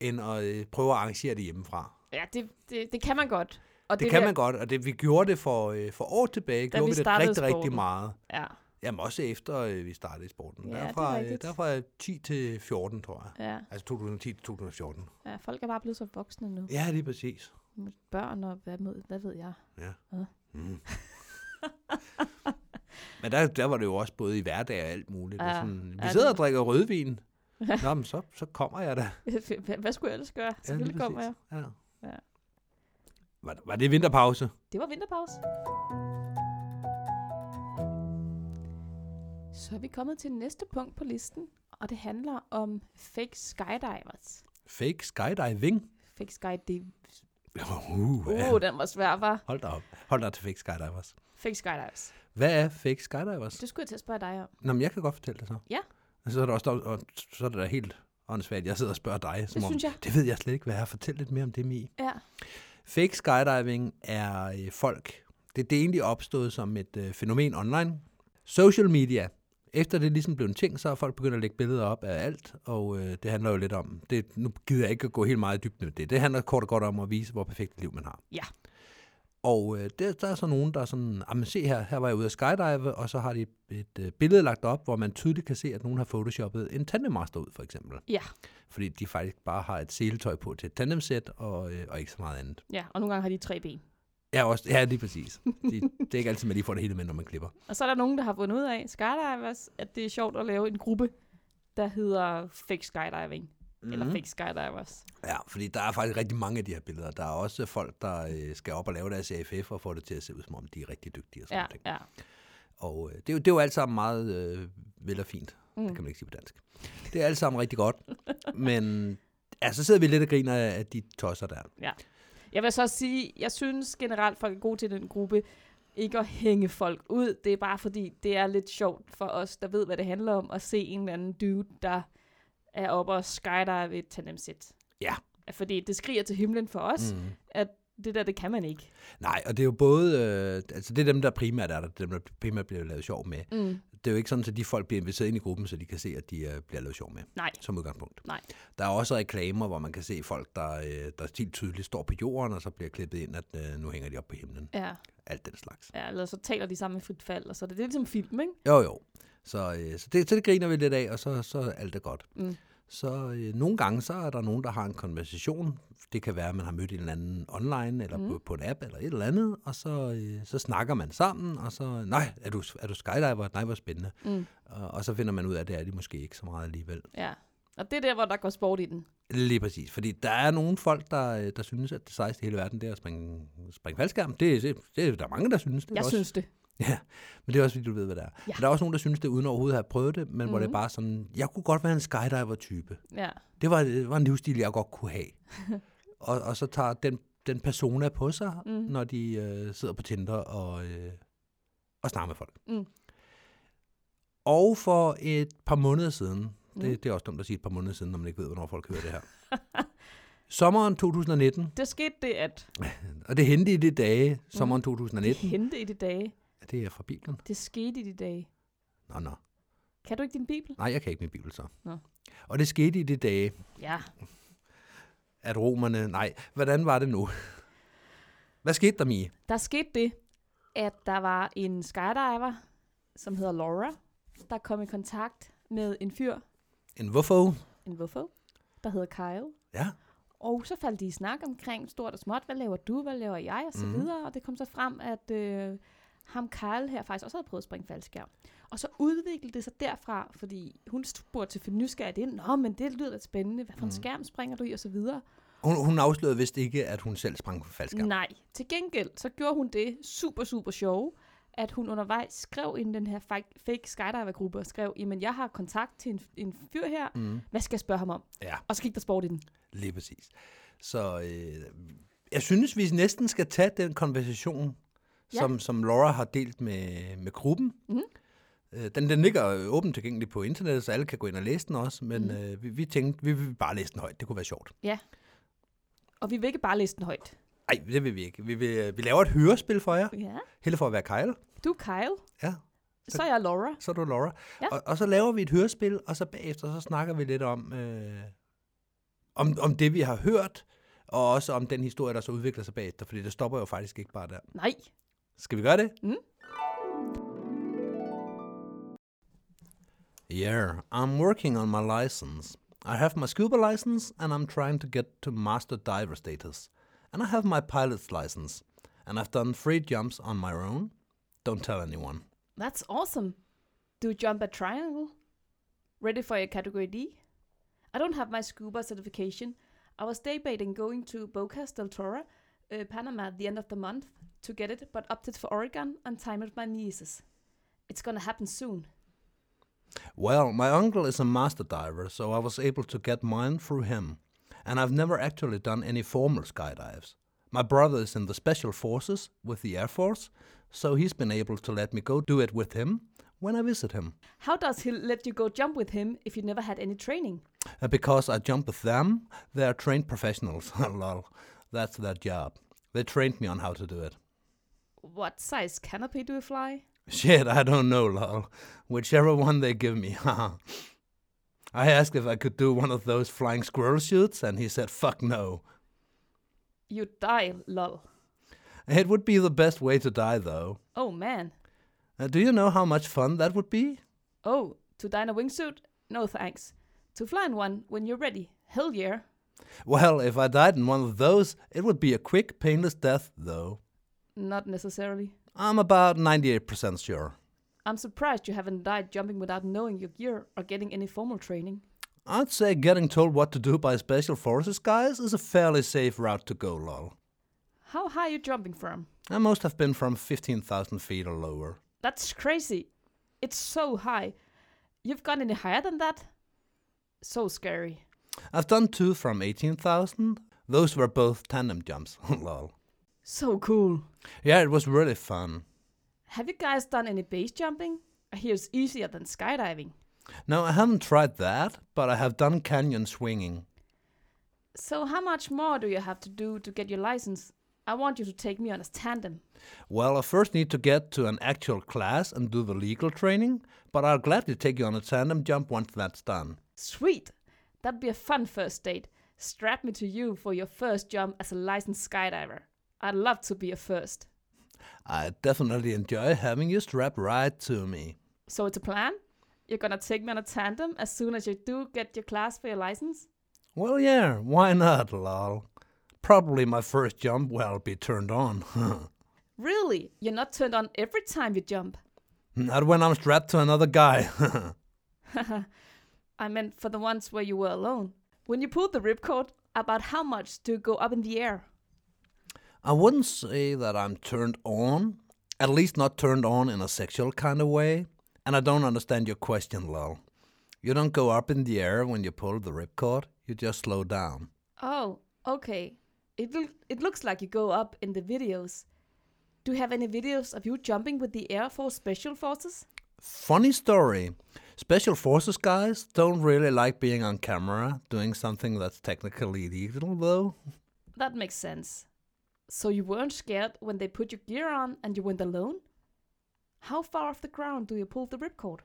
End at øh, prøve at arrangere det hjemmefra. Ja, det, det, det kan man godt. Og det, det kan vi... man godt, og det, vi gjorde det for, øh, for år tilbage. Da gjorde vi, vi det rigtig, sporten. rigtig meget. Ja. Jamen også efter øh, vi startede i sporten. Ja, derfra, det er derfra ti til fjorten, tror jeg. Ja. Altså to tusind ti til to tusind fjorten. Ja, folk er bare blevet så voksne nu. Ja, lige præcis. Med børn og hvad, hvad ved jeg. Ja. ja. Mm. Men der, der var det jo også både i hverdag og alt muligt. Ja. Det sådan, vi sidder og drikker rødvin. Nå, men så, så kommer jeg da. Hvad skulle jeg ellers gøre? Ja, selvfølgelig kommer jeg. Ja. Ja. Var, var det vinterpause? Det var vinterpause. Så er vi kommet til næste punkt på listen, og det handler om fake skydivers. Fake skydiving? Fake skydiving. Uh, uh, uh, den var svær, var. Hold da op. Hold da op til fake skydivers. Fake skydivers. Hvad er fake skydivers? Det skulle jeg til at spørge dig om. Nå, men jeg kan godt fortælle dig så. Ja. Så er det også og så er det da helt åndssvagt, jeg sidder og spørger dig. Som det synes om, jeg. Det ved jeg slet ikke, hvad jeg har. Fortæl lidt mere om det, Mie. Ja. Fake skydiving er øh, folk. Det, det er egentlig opstået som et øh, fænomen online. Social media. Efter det ligesom blev en ting, så er folk begyndt at lægge billeder op af alt, og øh, det handler jo lidt om, det, nu gider jeg ikke at gå helt meget i dybden med det, det handler kort og godt om at vise, hvor perfekt et liv man har. Ja. Og øh, der, der er så nogen, der er sådan, ah, men se her, her var jeg ude at skydive, og så har de et, et øh, billede lagt op, hvor man tydeligt kan se, at nogen har photoshoppet en tandemmaster ud, for eksempel. Ja. Fordi de faktisk bare har et seletøj på til et tandemsæt, og, øh, og ikke så meget andet. Ja, og nogle gange har de tre ben. Ja, også, ja, lige præcis. De, det er ikke altid, man lige får det hele med, når man klipper. Og så er der nogen, der har fundet ud af, skydivers, at det er sjovt at lave en gruppe, der hedder fake skydiving. Mm-hmm. Eller fake skydivers. Ja, fordi der er faktisk rigtig mange af de her billeder. Der er også folk, der øh, skal op og lave deres A F F og få det til at se ud, som om de er rigtig dygtige. Og sådan ja, ja. Og øh, det, er jo, det er jo alt sammen meget øh, vel og fint. Mm. Det kan man ikke sige på dansk. Det er alt sammen rigtig godt. Men ja, så sidder vi lidt og griner af de tosser der. Ja. Jeg vil så sige, jeg synes generelt, folk er gode til den gruppe, ikke at hænge folk ud. Det er bare fordi, det er lidt sjovt for os, der ved, hvad det handler om, at se en eller anden dude, der er oppe og skyder ved et tandemsæt. Ja. Fordi det skriger til himlen for os, mm. at det der, det kan man ikke. Nej, og det er jo både, øh, altså det er dem, der primært er der, dem, der primært bliver lavet sjov med. Mm. Det er jo ikke sådan, at de folk bliver inviteret ind i gruppen, så de kan se, at de øh, bliver lavet sjov med. Nej. Som udgangspunkt. Nej. Der er også reklamer, hvor man kan se folk, der, øh, der helt tydeligt står på jorden, og så bliver klippet ind, at øh, nu hænger de op på himlen. Ja. Alt den slags. Ja, eller så taler de sammen i frit fald, og så er det, det er ligesom film, ikke? Jo, jo. Så, øh, så, det, så det griner vi lidt af, og så, så er alt det godt. Mm. Så øh, nogle gange, så er der nogen, der har en konversation. Det kan være, at man har mødt en eller anden online, eller mm. på, på en app, eller et eller andet, og så, øh, så snakker man sammen, og så, nej, er du, er du skydiver? Nej, hvor spændende. Mm. Og, og så finder man ud af, at det er de måske ikke så meget alligevel. Ja, og det er der, hvor der går sport i den. Lige præcis, fordi der er nogle folk, der, der synes, at det sejeste i hele verden, det er at springe, springe faldskærm. Det, det, det, der er mange, der synes det. Jeg også. synes det. Ja, men det er også, fordi du ved, hvad det er. Ja. Men der er også nogen, der synes det, uden overhovedet at have prøvet det, men mm-hmm. hvor det er bare sådan, jeg kunne godt være en skydiver-type. Ja. Det var, det var en livsstil, jeg godt kunne have. og, og så tager den, den persona på sig, mm. når de øh, sidder på Tinder og, øh, og snakker med folk. Mm. Og for et par måneder siden, mm. det, det er også dumt at sige et par måneder siden, når man ikke ved, hvornår folk hører det her. Sommeren to tusind nitten. Det skete det, at... og det hændte i de dage, sommeren mm. to tusind nitten. Det hændte i de dage. Det er fra Bibelen. Det skete i de dage. Nå, nå. Kan du ikke din Bibel? Nej, jeg kan ikke min Bibel så. Nå. Og det skete i de dage. Ja. At romerne... Nej, hvordan var det nu? Hvad skete der, Mie? Der skete det, at der var en skydiver, som hedder Laura, der kom i kontakt med en fyr. En wuffo. En wuffo, der hedder Kyle. Ja. Og så faldt de i snak omkring stort og småt, hvad laver du, hvad laver jeg, og så mm. videre. Og det kom så frem, at øh, ham Kyle her faktisk også havde prøvet at springe faldskærm. Og så udviklede det sig derfra, fordi hun spurgte til nysgerrigt ind, nå, men det lyder lidt spændende, hvad for en mm. skærm springer du i, og så videre. Hun, hun afslørede vist ikke, at hun selv sprang på faldskærm. Nej, til gengæld, så gjorde hun det super, super sjove, at hun undervejs skrev i den her fake skydiver-gruppe, og skrev, jamen, jeg har kontakt til en, en fyr her, mm. hvad skal jeg spørge ham om? Ja. Og så gik der sport i den. Lige præcis. Så øh, jeg synes, vi næsten skal tage den konversation, ja. som, som Laura har delt med, med gruppen. Mm-hmm. Øh, den, den ligger åbent tilgængelig på internettet, så alle kan gå ind og læse den også, men mm. øh, vi, vi tænkte, vi vil bare læse den højt. Det kunne være sjovt. Ja. Og vi vil ikke bare læse den højt. Nej, det vil vi ikke. Vi, vil, vi laver et hørespil for jer. Ja. Hellere for at være Kyle. Du er Kyle. Ja. Så, så er jeg Laura. Så er du Laura. Ja. Og, og så laver vi et hørespil, og så bagefter så snakker vi lidt om, øh, om, om det, vi har hørt, og også om den historie, der så udvikler sig bagefter, fordi det stopper jo faktisk ikke bare der. Nej. Skal vi gøre det? Mm. Yeah, I'm working on my license. I have my scuba license, and I'm trying to get to master diver status. And I have my pilot's license, and I've done three jumps on my own. Don't tell anyone. That's awesome. Do you jump at triangle? Ready for your category D? I don't have my scuba certification. I was debating going to Bocas del Toro, uh, Panama at the end of the month to get it, but opted for Oregon and timed with my nieces. It's gonna happen soon. Well, my uncle is a master diver, so I was able to get mine through him. And I've never actually done any formal skydives. My brother is in the Special Forces with the Air Force, so he's been able to let me go do it with him when I visit him. How does he let you go jump with him if you never had any training? Uh, because I jump with them. They are trained professionals. Lol, that's their job. They trained me on how to do it. What size canopy do you fly? Shit, I don't know, lol. Whichever one they give me, haha. I asked if I could do one of those flying squirrel shoots, and he said, fuck no. You die, lol. It would be the best way to die, though. Oh, man. Uh, do you know how much fun that would be? Oh, to die in a wingsuit? No, thanks. To fly in one when you're ready. Hell yeah. Well, if I died in one of those, it would be a quick, painless death, though. Not necessarily. I'm about ninety-eight percent sure. I'm surprised you haven't died jumping without knowing your gear or getting any formal training. I'd say getting told what to do by Special Forces guys is a fairly safe route to go, lol. How high are you jumping from? I must have been from fifteen thousand feet or lower. That's crazy. It's so high. You've gone any higher than that? So scary. I've done two from eighteen thousand. Those were both tandem jumps, lol. So cool. Yeah, it was really fun. Have you guys done any base jumping? I hear it's easier than skydiving. No, I haven't tried that, but I have done canyon swinging. So how much more do you have to do to get your license? I want you to take me on a tandem. Well, I first need to get to an actual class and do the legal training, but I'll gladly take you on a tandem jump once that's done. Sweet! That'd be a fun first date. Strap me to you for your first jump as a licensed skydiver. I'd love to be a first. I definitely enjoy having you strap right to me. So it's a plan? You're gonna take me on a tandem as soon as you do get your class for your license? Well, yeah, why not, lol? Probably my first jump will be turned on. Really? You're not turned on every time you jump? Not when I'm strapped to another guy. I meant for the ones where you were alone. When you pulled the ripcord, about how much do you go up in the air? I wouldn't say that I'm turned on, at least not turned on in a sexual kind of way, and I don't understand your question, lol. You don't go up in the air when you pull the ripcord, you just slow down. Oh, okay. It l- it looks like you go up in the videos. Do you have any videos of you jumping with the Air Force Special Forces? Funny story. Special Forces guys don't really like being on camera, doing something that's technically illegal, though. That makes sense. So you weren't scared when they put your gear on and you went alone? How far off the ground do you pull the ripcord?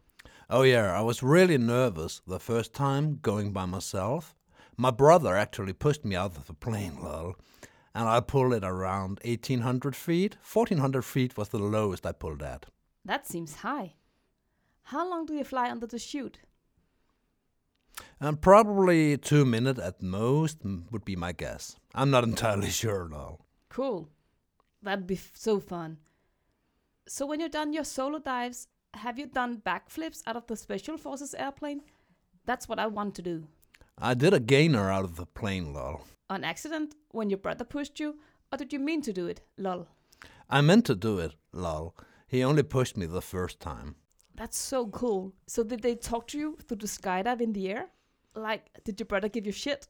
Oh yeah, I was really nervous the first time going by myself. My brother actually pushed me out of the plane, lol. and I pulled it around eighteen hundred feet. fourteen hundred feet was the lowest I pulled at. That seems high. How long do you fly under the chute? Um, probably two minutes at most would be my guess. I'm not entirely sure now. Cool. That'd be f- so fun. So when you've done your solo dives, have you done backflips out of the Special Forces airplane? That's what I want to do. I did a gainer out of the plane, lol. On accident, when your brother pushed you, or did you mean to do it, lol? I meant to do it, lol. He only pushed me the first time. That's so cool. So did they talk to you through the skydive in the air? Like, did your brother give you shit?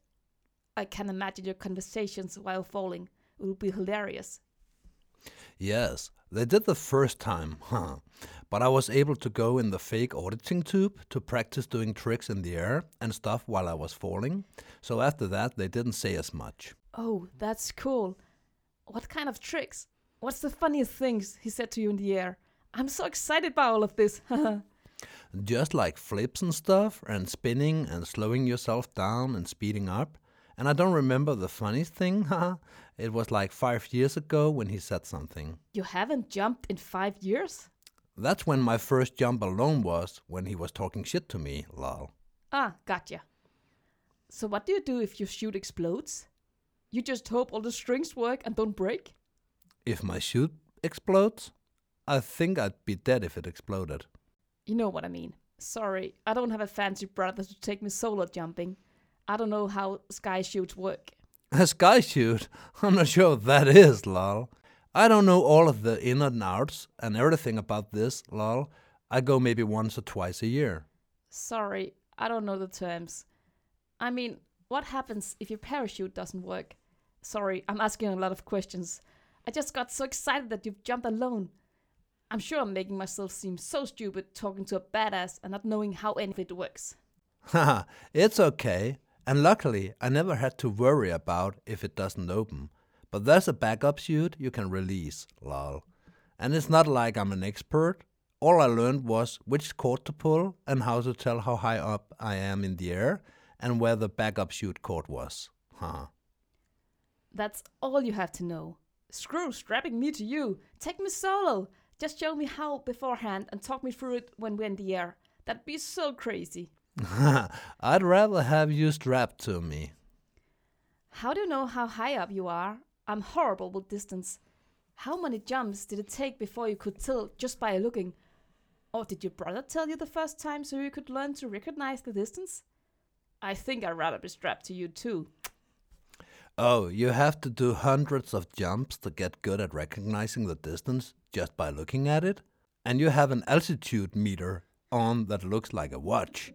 I can imagine your conversations while falling. It would be hilarious. Yes, they did the first time, huh? But I was able to go in the fake auditing tube to practice doing tricks in the air and stuff while I was falling. So after that, they didn't say as much. Oh, that's cool. What kind of tricks? What's the funniest things he said to you in the air? I'm so excited by all of this. Just like flips and stuff, and spinning and slowing yourself down and speeding up. And I don't remember the funniest thing, haha. It was like five years ago when he said something. You haven't jumped in five years? That's when my first jump alone was, when he was talking shit to me, lol. Ah, gotcha. So what do you do if your chute explodes? You just hope all the strings work and don't break? If my chute explodes? I think I'd be dead if it exploded. You know what I mean. Sorry, I don't have a fancy brother to take me solo jumping. I don't know how sky chutes work. A sky chute? I'm not sure what that is, lol. I don't know all of the in and outs and everything about this, lol. I go maybe once or twice a year. Sorry, I don't know the terms. I mean, what happens if your parachute doesn't work? Sorry, I'm asking a lot of questions. I just got so excited that you've jumped alone. I'm sure I'm making myself seem so stupid talking to a badass and not knowing how any of it works. Haha, it's okay. And luckily, I never had to worry about if it doesn't open. But there's a backup chute you can release, lol. And it's not like I'm an expert. All I learned was which cord to pull and how to tell how high up I am in the air and where the backup chute cord was. Huh. That's all you have to know. Screw strapping me to you. Take me solo. Just show me how beforehand and talk me through it when we're in the air. That'd be so crazy. I'd rather have you strapped to me. How do you know how high up you are? I'm horrible with distance. How many jumps did it take before you could tell just by looking? Or did your brother tell you the first time so you could learn to recognize the distance? I think I'd rather be strapped to you too. Oh, you have to do hundreds of jumps to get good at recognizing the distance just by looking at it? And you have an altitude meter on that looks like a watch.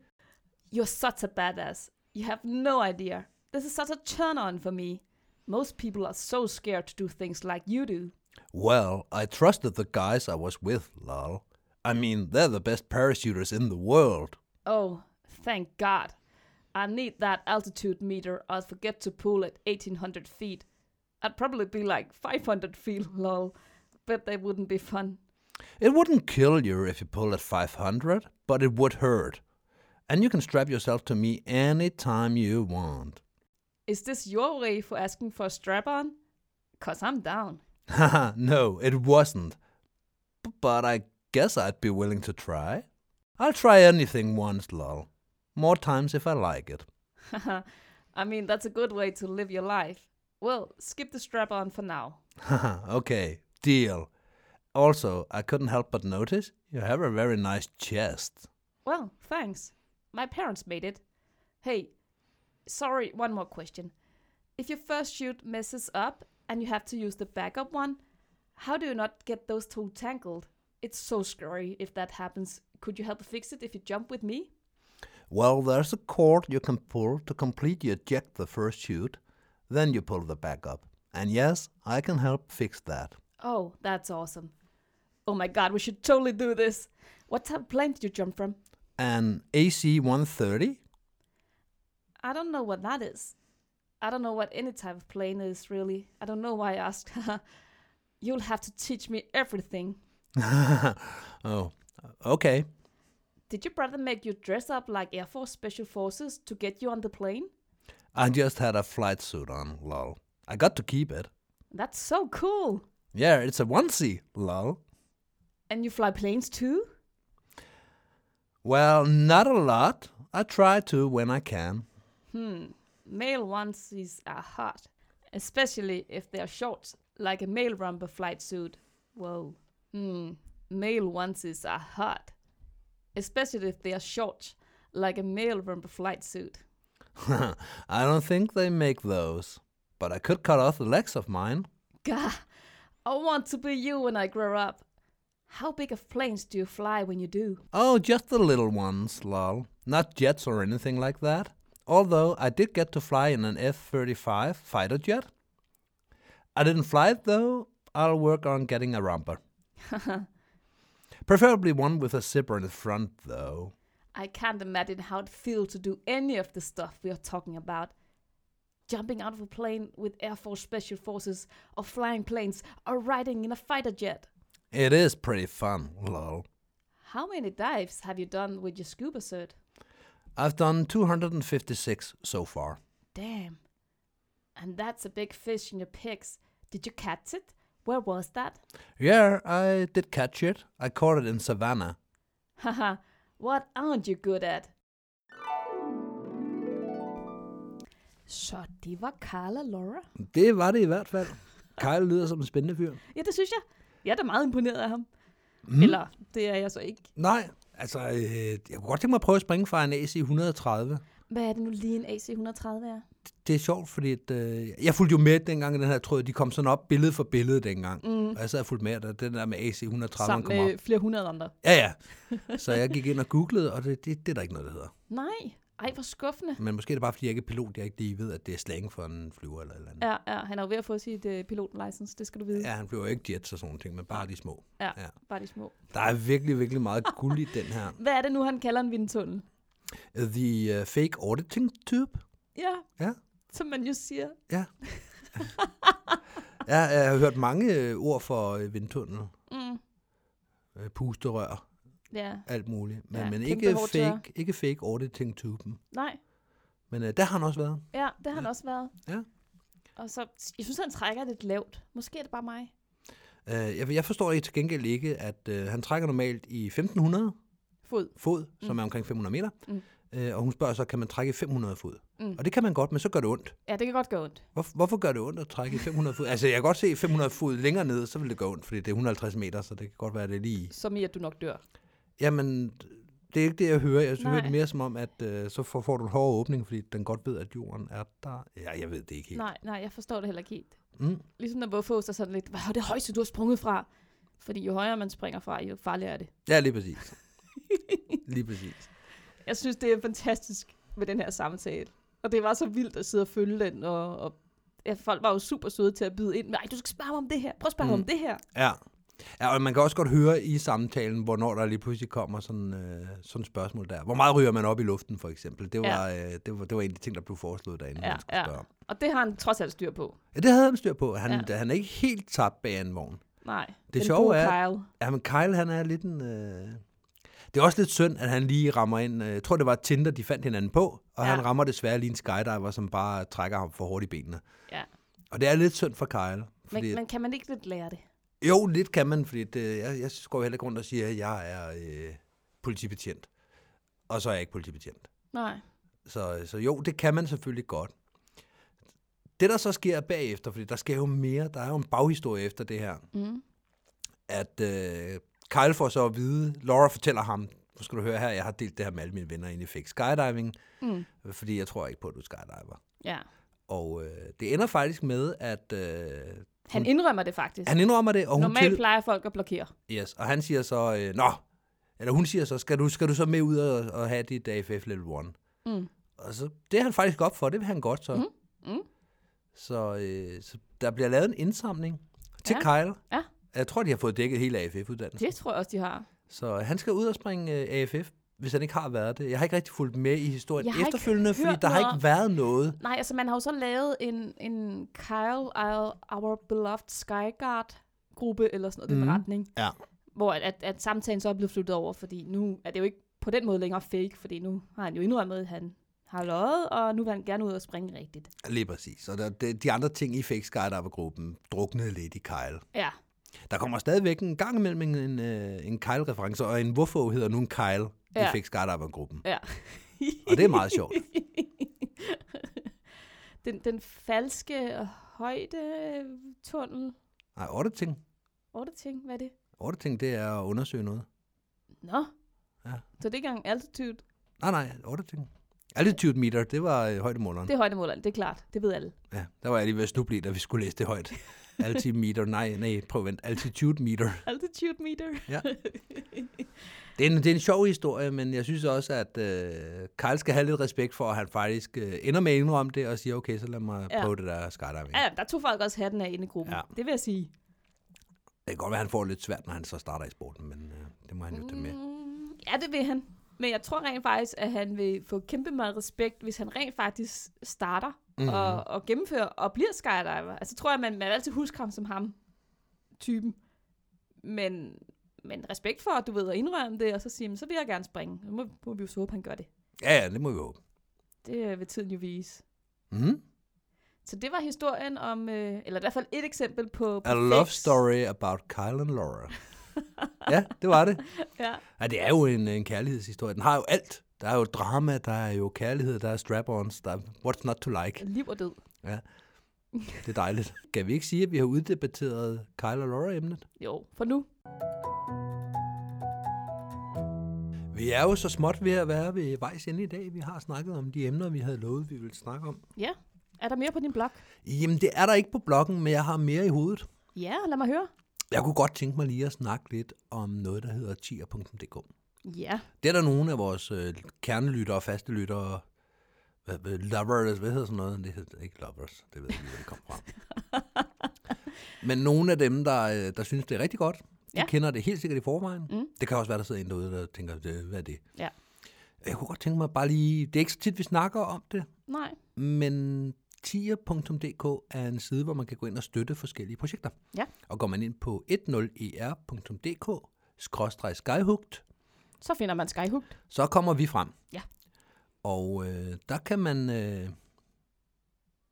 You're such a badass. You have no idea. This is such a turn-on for me. Most people are so scared to do things like you do. Well, I trusted the guys I was with, lol. I mean, they're the best parachuters in the world. Oh, thank God. I need that altitude meter. I'll forget to pull at eighteen hundred feet. I'd probably be like five hundred feet, lol. Bet they wouldn't be fun. It wouldn't kill you if you pull at five hundred, but it would hurt. And you can strap yourself to me any time you want. Is this your way for asking for a strap-on? Because I'm down. Haha, no, it wasn't. B- but I guess I'd be willing to try. I'll try anything once, lol. More times if I like it. Haha, I mean, that's a good way to live your life. Well, skip the strap-on for now. Haha, okay, deal. Also, I couldn't help but notice you have a very nice chest. Well, thanks. My parents made it. Hey, sorry, one more question. If your first chute messes up and you have to use the backup one, how do you not get those two tangled? It's so scary if that happens. Could you help fix it if you jump with me? Well, there's a cord you can pull to completely eject the first chute. Then you pull the backup. And yes, I can help fix that. Oh, that's awesome. Oh my God, we should totally do this. What type of plane did you jump from? An A C one thirty? I don't know what that is. I don't know what any type of plane is, really. I don't know why I asked. You'll have to teach me everything. Oh, okay. Did your brother make you dress up like Air Force Special Forces to get you on the plane? I just had a flight suit on, lol. I got to keep it. That's so cool. Yeah, it's a onesie, lol. And you fly planes too? Well, not a lot. I try to when I can. Hmm. Male onesies are hot, especially if they're short, like a male rumble flight suit. Whoa. Hmm. Male onesies are hot, especially if they're short, like a male rumble flight suit. I don't think they make those, but I could cut off the legs of mine. Gah, I want to be you when I grow up. How big of planes do you fly when you do? Oh, just the little ones, lol. Not jets or anything like that. Although I did get to fly in an F thirty-five fighter jet. I didn't fly it though. I'll work on getting a romper. Preferably one with a zipper in the front though. I can't imagine how it feels to do any of the stuff we are talking about. Jumping out of a plane with Air Force Special Forces, or flying planes, or riding in a fighter jet. It is pretty fun, lol. How many dives have you done with your scuba cert? I've done two hundred fifty-six so far. Damn. And that's a big fish in your pics. Did you catch it? Where was that? Yeah, I did catch it. I caught it in Savannah. Haha. What aren't you good at? Så det var Carl og Laura. Det var det i hvert fald. Carl lyder som en spændende fyr. Ja, det synes jeg. Jeg er da meget imponeret af ham. Mm. Eller, det er jeg så ikke. Nej, altså, øh, jeg kunne godt tænke mig at prøve at springe fra en A C et hundrede og tredive. Hvad er det nu lige en A C et hundrede og tredive er? Det er sjovt, fordi at, øh, jeg fulgte jo med dengang, den her tråd, de kom sådan op billede for billede dengang. Mm. Og jeg sad og fulgte med, da den der med A C et hundrede og tredive kom op. Sammen med flere hundrede andre. Ja, ja. Så jeg gik ind og googlede, og det, det, det er der ikke noget, der hedder. Nej. Ej, hvor skuffende. Men måske er det bare, fordi jeg ikke er pilot. Jeg ikke lige ved, at det er slang for en flyver eller et eller andet. Ja, ja, han er jo ved at få sit uh, pilotlicens, det skal du vide. Ja, han flyver ikke jets og sådan ting, men bare de små. Ja, ja, bare de små. Der er virkelig, virkelig meget guld i den her. Hvad er det nu, han kalder en vindtunnel? The uh, fake auditing tube. Ja, ja, som man jo siger. Ja. Ja, jeg har hørt mange ord for vindtunnel. Mm. Pusterør. Ja. Alt muligt. Men, ja, men ikke, fake, ikke fake auditing-tuben. Nej. Men uh, der har han også været. Ja, der har han ja. også været. Ja. Og så, jeg synes, han trækker lidt lavt. Måske er det bare mig. Uh, jeg, jeg forstår til gengæld ikke, at uh, han trækker normalt i femten hundrede fod, fod som mm. er omkring fem hundrede meter. Mm. Uh, og hun spørger så, kan man trække i fem hundrede fod? Mm. Og det kan man godt, men så gør det ondt. Ja, det kan godt gøre ondt. Hvor, hvorfor gør det ondt at trække i fem hundrede fod? Altså, jeg kan godt se fem hundrede fod længere nede, så vil det gøre ondt, fordi det er hundrede og halvtreds meter, så det kan godt være, det lige... Som i, at du nok dør. Jamen, det er ikke det, jeg hører. Jeg hører det mere som om, at øh, så får du en hård åbning, fordi den godt ved, at jorden er der. Ja, jeg ved det ikke helt. Nej, nej, jeg forstår det heller ikke helt. Mm. Ligesom når Våfos er sådan lidt, hvad er det højeste, du har sprunget fra? Fordi jo højere man springer fra, jo farligere er det. Ja, lige præcis. Lige præcis. Jeg synes, det er fantastisk med den her samtale. Og det var så vildt at sidde og følge den, og, og ja, folk var jo super søde til at byde ind. Nej, du skal spørge om det her. Prøv at spørge mm. om det her. Ja. Ja, og man kan også godt høre i samtalen, hvornår der lige pludselig kommer sådan øh, sådan spørgsmål der. Hvor meget ryger man op i luften, for eksempel? Det var, ja. øh, det var, det var en af de ting, der blev foreslået derinde, ja, man skulle ja. spørge om. Og det har han trods alt styr på. Ja, det havde han styr på. Han, ja. han er ikke helt tabt bag en vogn. Nej, det den sjove er, Kyle. Ja, men Kyle, han er lidt en... Øh... Det er også lidt synd, at han lige rammer ind... Øh, jeg tror, det var Tinder, de fandt hinanden på, og ja. han rammer desværre lige en skydiver, som bare trækker ham for hårdt i benene. Ja. Og det er lidt synd for Kyle. Fordi... Men, men kan man ikke lidt lære det? Jo, lidt kan man, fordi det, jeg, jeg går jo heller ikke rundt og siger, at jeg er øh, politibetjent, og så er jeg ikke politibetjent. Nej. Så, så jo, det kan man selvfølgelig godt. Det, der så sker bagefter, fordi der sker jo mere, der er jo en baghistorie efter det her, mm. at øh, Kyle får så at vide, Laura fortæller ham, nu skal du høre her, jeg har delt det her med alle mine venner ind i fake skydiving, mm. fordi jeg tror ikke på, at du er skydiver. Ja. Og øh, det ender faktisk med, at... Øh, Han indrømmer det faktisk. Han indrømmer det, og hun normalt til... plejer folk at blokere. Yes, og han siger så, øh, nå, eller hun siger så, skal du, skal du så med ud og, og have dit A F F level one? Mm. Og så, det er han faktisk op for, det vil han godt så. Mm. Mm. Så, øh, så der bliver lavet en indsamling til ja. Kyle. Ja. Jeg tror, de har fået dækket hele A F F-uddannelsen. Det tror jeg også, de har. Så øh, han skal ud og springe øh, A F F, hvis han ikke har været det. Jeg har ikke rigtig fulgt med i historien efterfølgende, fordi der noget. har ikke været noget. Nej, altså man har jo så lavet en, en Kyle, Our Beloved Skyguard-gruppe, eller sådan noget, mm. den retning, ja. hvor at, at, at samtalen så er blevet flyttet over, fordi nu er det jo ikke på den måde længere fake, fordi nu har han jo indrømmet, at han har løjet, og nu vil han gerne ud og springe rigtigt. Lige præcis. Og der, de, de andre ting i fake skydiver-gruppen druknede lidt i Kyle. Ja. Der kommer stadigvæk en gang imellem en, en, en Kyle-reference, og en hvorfor hedder nu en Kyle ja. i fake skydiver-gruppen. Ja. Og det er meget sjovt. Den, den falske højdetunnel. Nej, ordeting. Ordeting, hvad er det? Ordeting, det er at undersøge noget. Nå. Ja. Så det er ikke engang altitude? Nej, nej, ordeting. Altitude meter, det var højdemåleren. Det er højdemåleren, det er klart. Det ved alle. Ja, der var jeg lige ved at snuble i, da vi skulle læse det højt. Altimeter, nej, nej, prøv at vente. Altitude meter. Altitude meter. Ja. Det er, en, det er en sjov historie, men jeg synes også, at øh, Carl skal have lidt respekt for, at han faktisk øh, ender med at indrømme det og siger, okay, så lad mig ja. prøve det der skydiving. Ja, der tog folk også hatten af inde i gruppen. Ja. Det vil jeg sige. Det kan godt være, at han får lidt svært, når han så starter i sporten, men øh, det må han jo tage med. Mm, ja, det vil han. Men jeg tror rent faktisk, at han vil få kæmpe meget respekt, hvis han rent faktisk starter mm. og, og gennemfører og bliver skydiver. Altså tror jeg, man, man altid husker ham som ham, typen. Men, men respekt for, at du ved at indrømme det, og så sige, så vil jeg gerne springe. Så må, må vi jo så håbe, han gør det. Ja, ja, det må vi håbe. Det vil tiden jo vise. Mm. Så det var historien om, øh, eller i hvert fald et eksempel på... på a love story about Kyle and Laura. Ja, det var det. Ja. Ja, det er jo en, en kærlighedshistorie. Den har jo alt. Der er jo drama, der er jo kærlighed, der er strap-ons, der er what's not to like. Liv og død. Ja, det er dejligt. Kan vi ikke sige, at vi har uddebatteret Kyle og Laura-emnet? Jo, for nu. Vi er jo så småt ved at være ved vejs ende i dag. Vi har snakket om de emner, vi havde lovet, vi ville snakke om. Ja, er der mere på din blog? Jamen, det er der ikke på bloggen, men jeg har mere i hovedet. Ja, lad mig høre. Jeg kunne godt tænke mig lige at snakke lidt om noget, der hedder Tier punktum d k. Ja. Det er der nogle af vores øh, kernelyttere og faste lyttere, øh, lovers, hvad hedder sådan noget? Det hedder ikke lovers, det ved jeg ikke, hvor det kom fra. Men nogle af dem, der, der synes, det er rigtig godt, de ja. kender det helt sikkert i forvejen. Mm. Det kan også være, der sidder en derude, der tænker, hvad er det? Ja. Jeg kunne godt tænke mig bare lige, det er ikke så tit, vi snakker om det. Nej. Men... tier punktum d k er en side, hvor man kan gå ind og støtte forskellige projekter. Ja. Og går man ind på ti er punktum d k skråstreg skyhugt, så finder man Skyhugt. Så kommer vi frem. Ja. Og øh, der kan man øh,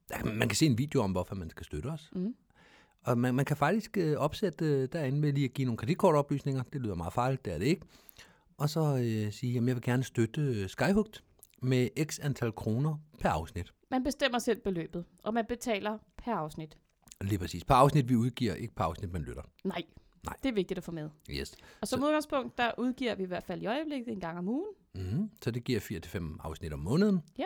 der, man kan se en video om, hvorfor man skal støtte os. Mm. Og man, man kan faktisk øh, opsætte øh, derinde med lige at give nogle kreditkortoplysninger. Det lyder meget farligt, det er det ikke. Og så øh, sige, jamen jeg vil gerne støtte Skyhugt med x antal kroner per afsnit. Man bestemmer selv beløbet, og man betaler per afsnit. Lige præcis. Per afsnit, vi udgiver, ikke per afsnit, man lytter. Nej. Nej. Det er vigtigt at få med. Yes. Og som så... udgangspunkt, der udgiver vi i hvert fald i øjeblikket en gang om ugen. Mm-hmm. Så det giver fire til fem afsnit om måneden. Ja.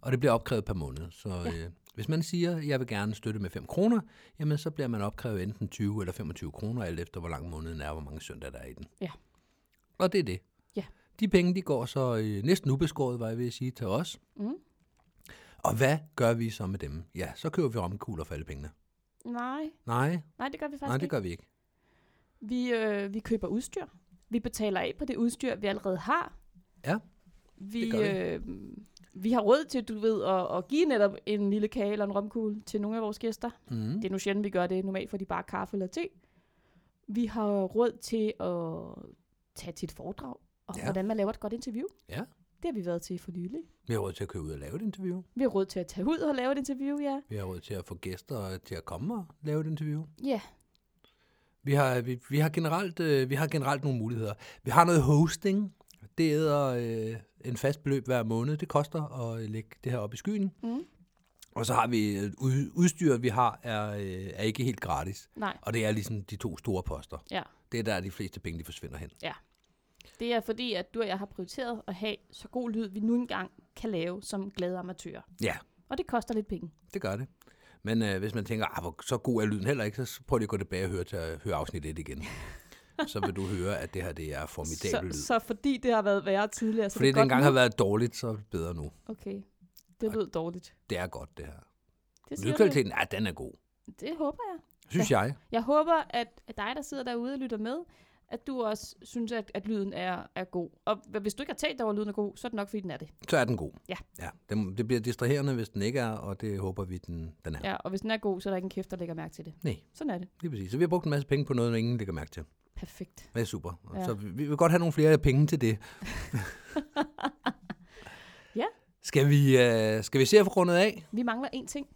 Og det bliver opkrævet per måned. Så ja. øh, hvis man siger, jeg vil gerne støtte med fem kroner, jamen så bliver man opkrævet enten tyve eller femogtyve kroner, alt efter hvor lang måneden er, og hvor mange søndage der er i den. Ja. Og det er det. Ja. De penge, de går så øh, næsten ubeskåret, var jeg ved at sige, til os. Mm. Og hvad gør vi så med dem? Ja, så køber vi romkugler for alle pengene. Nej. Nej? Nej, det gør vi faktisk ikke. Nej, det gør vi ikke. Vi, øh, vi køber udstyr. Vi betaler af på det udstyr, vi allerede har. Ja, vi, det gør vi. Øh, vi har råd til, du ved, at, at give netop en lille kage eller en romkugle til nogle af vores gæster. Mm. Det er nu sjældent, vi gør det. Normalt får de bare kaffe eller te. Vi har råd til at tage til et foredrag, og ja. hvordan man laver et godt interview. Ja. Det har vi været til for nylig. Vi har råd til at køre ud og lave et interview. Vi har råd til at tage ud og lave et interview, ja. Vi har råd til at få gæster til at komme og lave et interview. Ja. Yeah. Vi har, vi, vi, har generelt, øh, vi har generelt nogle muligheder. Vi har noget hosting. Det æder øh, en fast beløb hver måned. Det koster at lægge det her op i skyen. Mm. Og så har vi ud, udstyret, vi har, er, øh, er ikke helt gratis. Nej. Og det er ligesom de to store poster. Ja. Det er der, de fleste penge de forsvinder hen. Ja. Det er fordi, at du og jeg har prioriteret at have så god lyd, vi nu engang kan lave som glade amatører. Ja. Og det koster lidt penge. Det gør det. Men øh, hvis man tænker, hvor så god er lyden heller ikke, så prøv lige at gå tilbage og høre, til at høre afsnit lidt igen. Så vil du høre, at det her det er formidabel lyd. Så, så fordi det har været værre tidligere. Så fordi det, det engang nu... har været dårligt, så er det bedre nu. Okay. Det lyder dårligt. Det er godt, det her. Det lydkvaliteten, ja, den er god. Det håber jeg. Synes ja. jeg. Jeg håber, at dig, der sidder derude og lytter med, at du også synes, at, at lyden er, er god. Og hvis du ikke har talt over, at lyden er god, så er det nok, fordi den er det. Så er den god. Ja. ja det, det bliver distraherende, hvis den ikke er, og det håber vi, den, den er. Ja, og hvis den er god, så er der ikke en kæft, der lægger mærke til det. Nej. Sådan er det. Det er præcis. Så vi har brugt en masse penge på noget, der ingen lægger mærke til. Perfekt. Det er super. Ja. Så vi, vi vil godt have nogle flere penge til det. Ja. Skal vi, øh, skal vi se at få rundet af? Vi mangler én ting.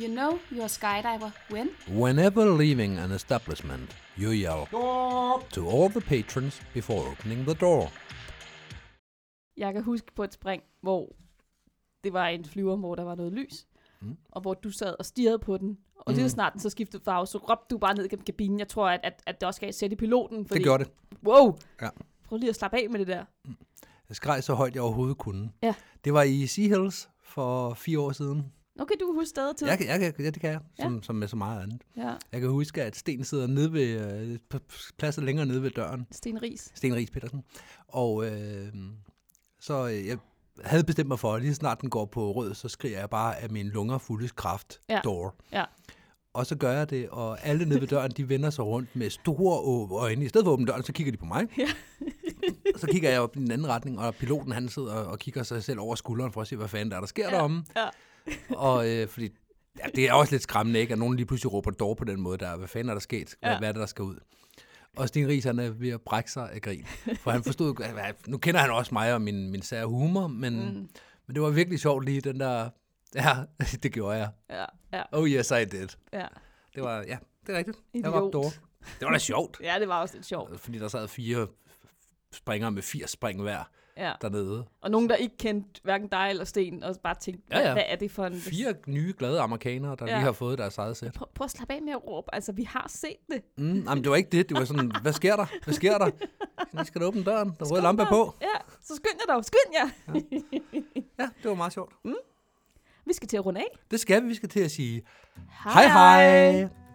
You know you're a skydiver when? Whenever leaving an establishment, you yell door to all the patrons before opening the door. Jeg kan huske på et spring, hvor det var en flyver, hvor der var noget lys, mm. og hvor du sad og stirrede på den. Og lige mm. snart den så skiftede farve, så råbte du bare ned gennem kabinen. Jeg tror, at, at, at det også skal sætte i piloten. Fordi, det gjorde det. Wow! Ja. Prøv lige at slappe af med det der. Jeg skreg så højt, jeg overhovedet kunne. Ja. Det var i See Hills for fire år siden. Okay, du husker stadig til. Jeg, jeg, jeg, det kan jeg, som, ja. som med så meget andet. Ja. Jeg kan huske, at Sten sidder nede ved, øh, pladset længere nede ved døren. Sten Ries. Sten Ries Petersen. Og øh, så jeg havde bestemt mig for, at lige snart den går på rød, så skriger jeg bare af min lunger fuldes kraft, ja. Door. Ja. Og så gør jeg det, og alle nede ved døren, de vender sig rundt med store øjne. I stedet for at åbne døren, så kigger de på mig. Ja. Så kigger jeg op i den anden retning, og piloten han sidder og kigger sig selv over skulderen for at se, hvad fanden der er, der sker ja. Deromme. Ja. Og øh, fordi, ja, det er også lidt skræmmende, ikke? At nogen lige pludselig råber dår på den måde der. Hvad fanden er der sket? Hvad, ja. hvad er det, der skal ud? Og Sten Ries, han er ved at brække sig af grin. For han forstod, nu kender han også mig og min, min sære humor, men, mm. men det var virkelig sjovt lige den der... Ja, det gjorde jeg. Ja, ja. Oh yes, I did. Ja. Det var, ja, det er rigtigt. Idiot. Jeg var dår. Det var da sjovt. Ja, det var også lidt sjovt. Fordi der sad fire springere med fire spring hver. Ja. Dernede. Og nogen, der ikke kendte hverken dig eller Sten, og bare tænkte, ja, ja. Hvad er det for en... Fire nye glade amerikanere, der ja. Lige har fået deres eget sæt. Prøv, prøv at slappe af med at råbe, altså vi har set det. Mm, jamen det var ikke det, det var sådan, hvad sker der? Hvad sker der? Nu skal du åbne døren, der er røde lampe på. Ja, så skynd jer dog, skynd jer. Ja. Ja, det var meget sjovt. Mm. Vi skal til at runde af. Det skal vi, vi skal til at sige hej hej. hej.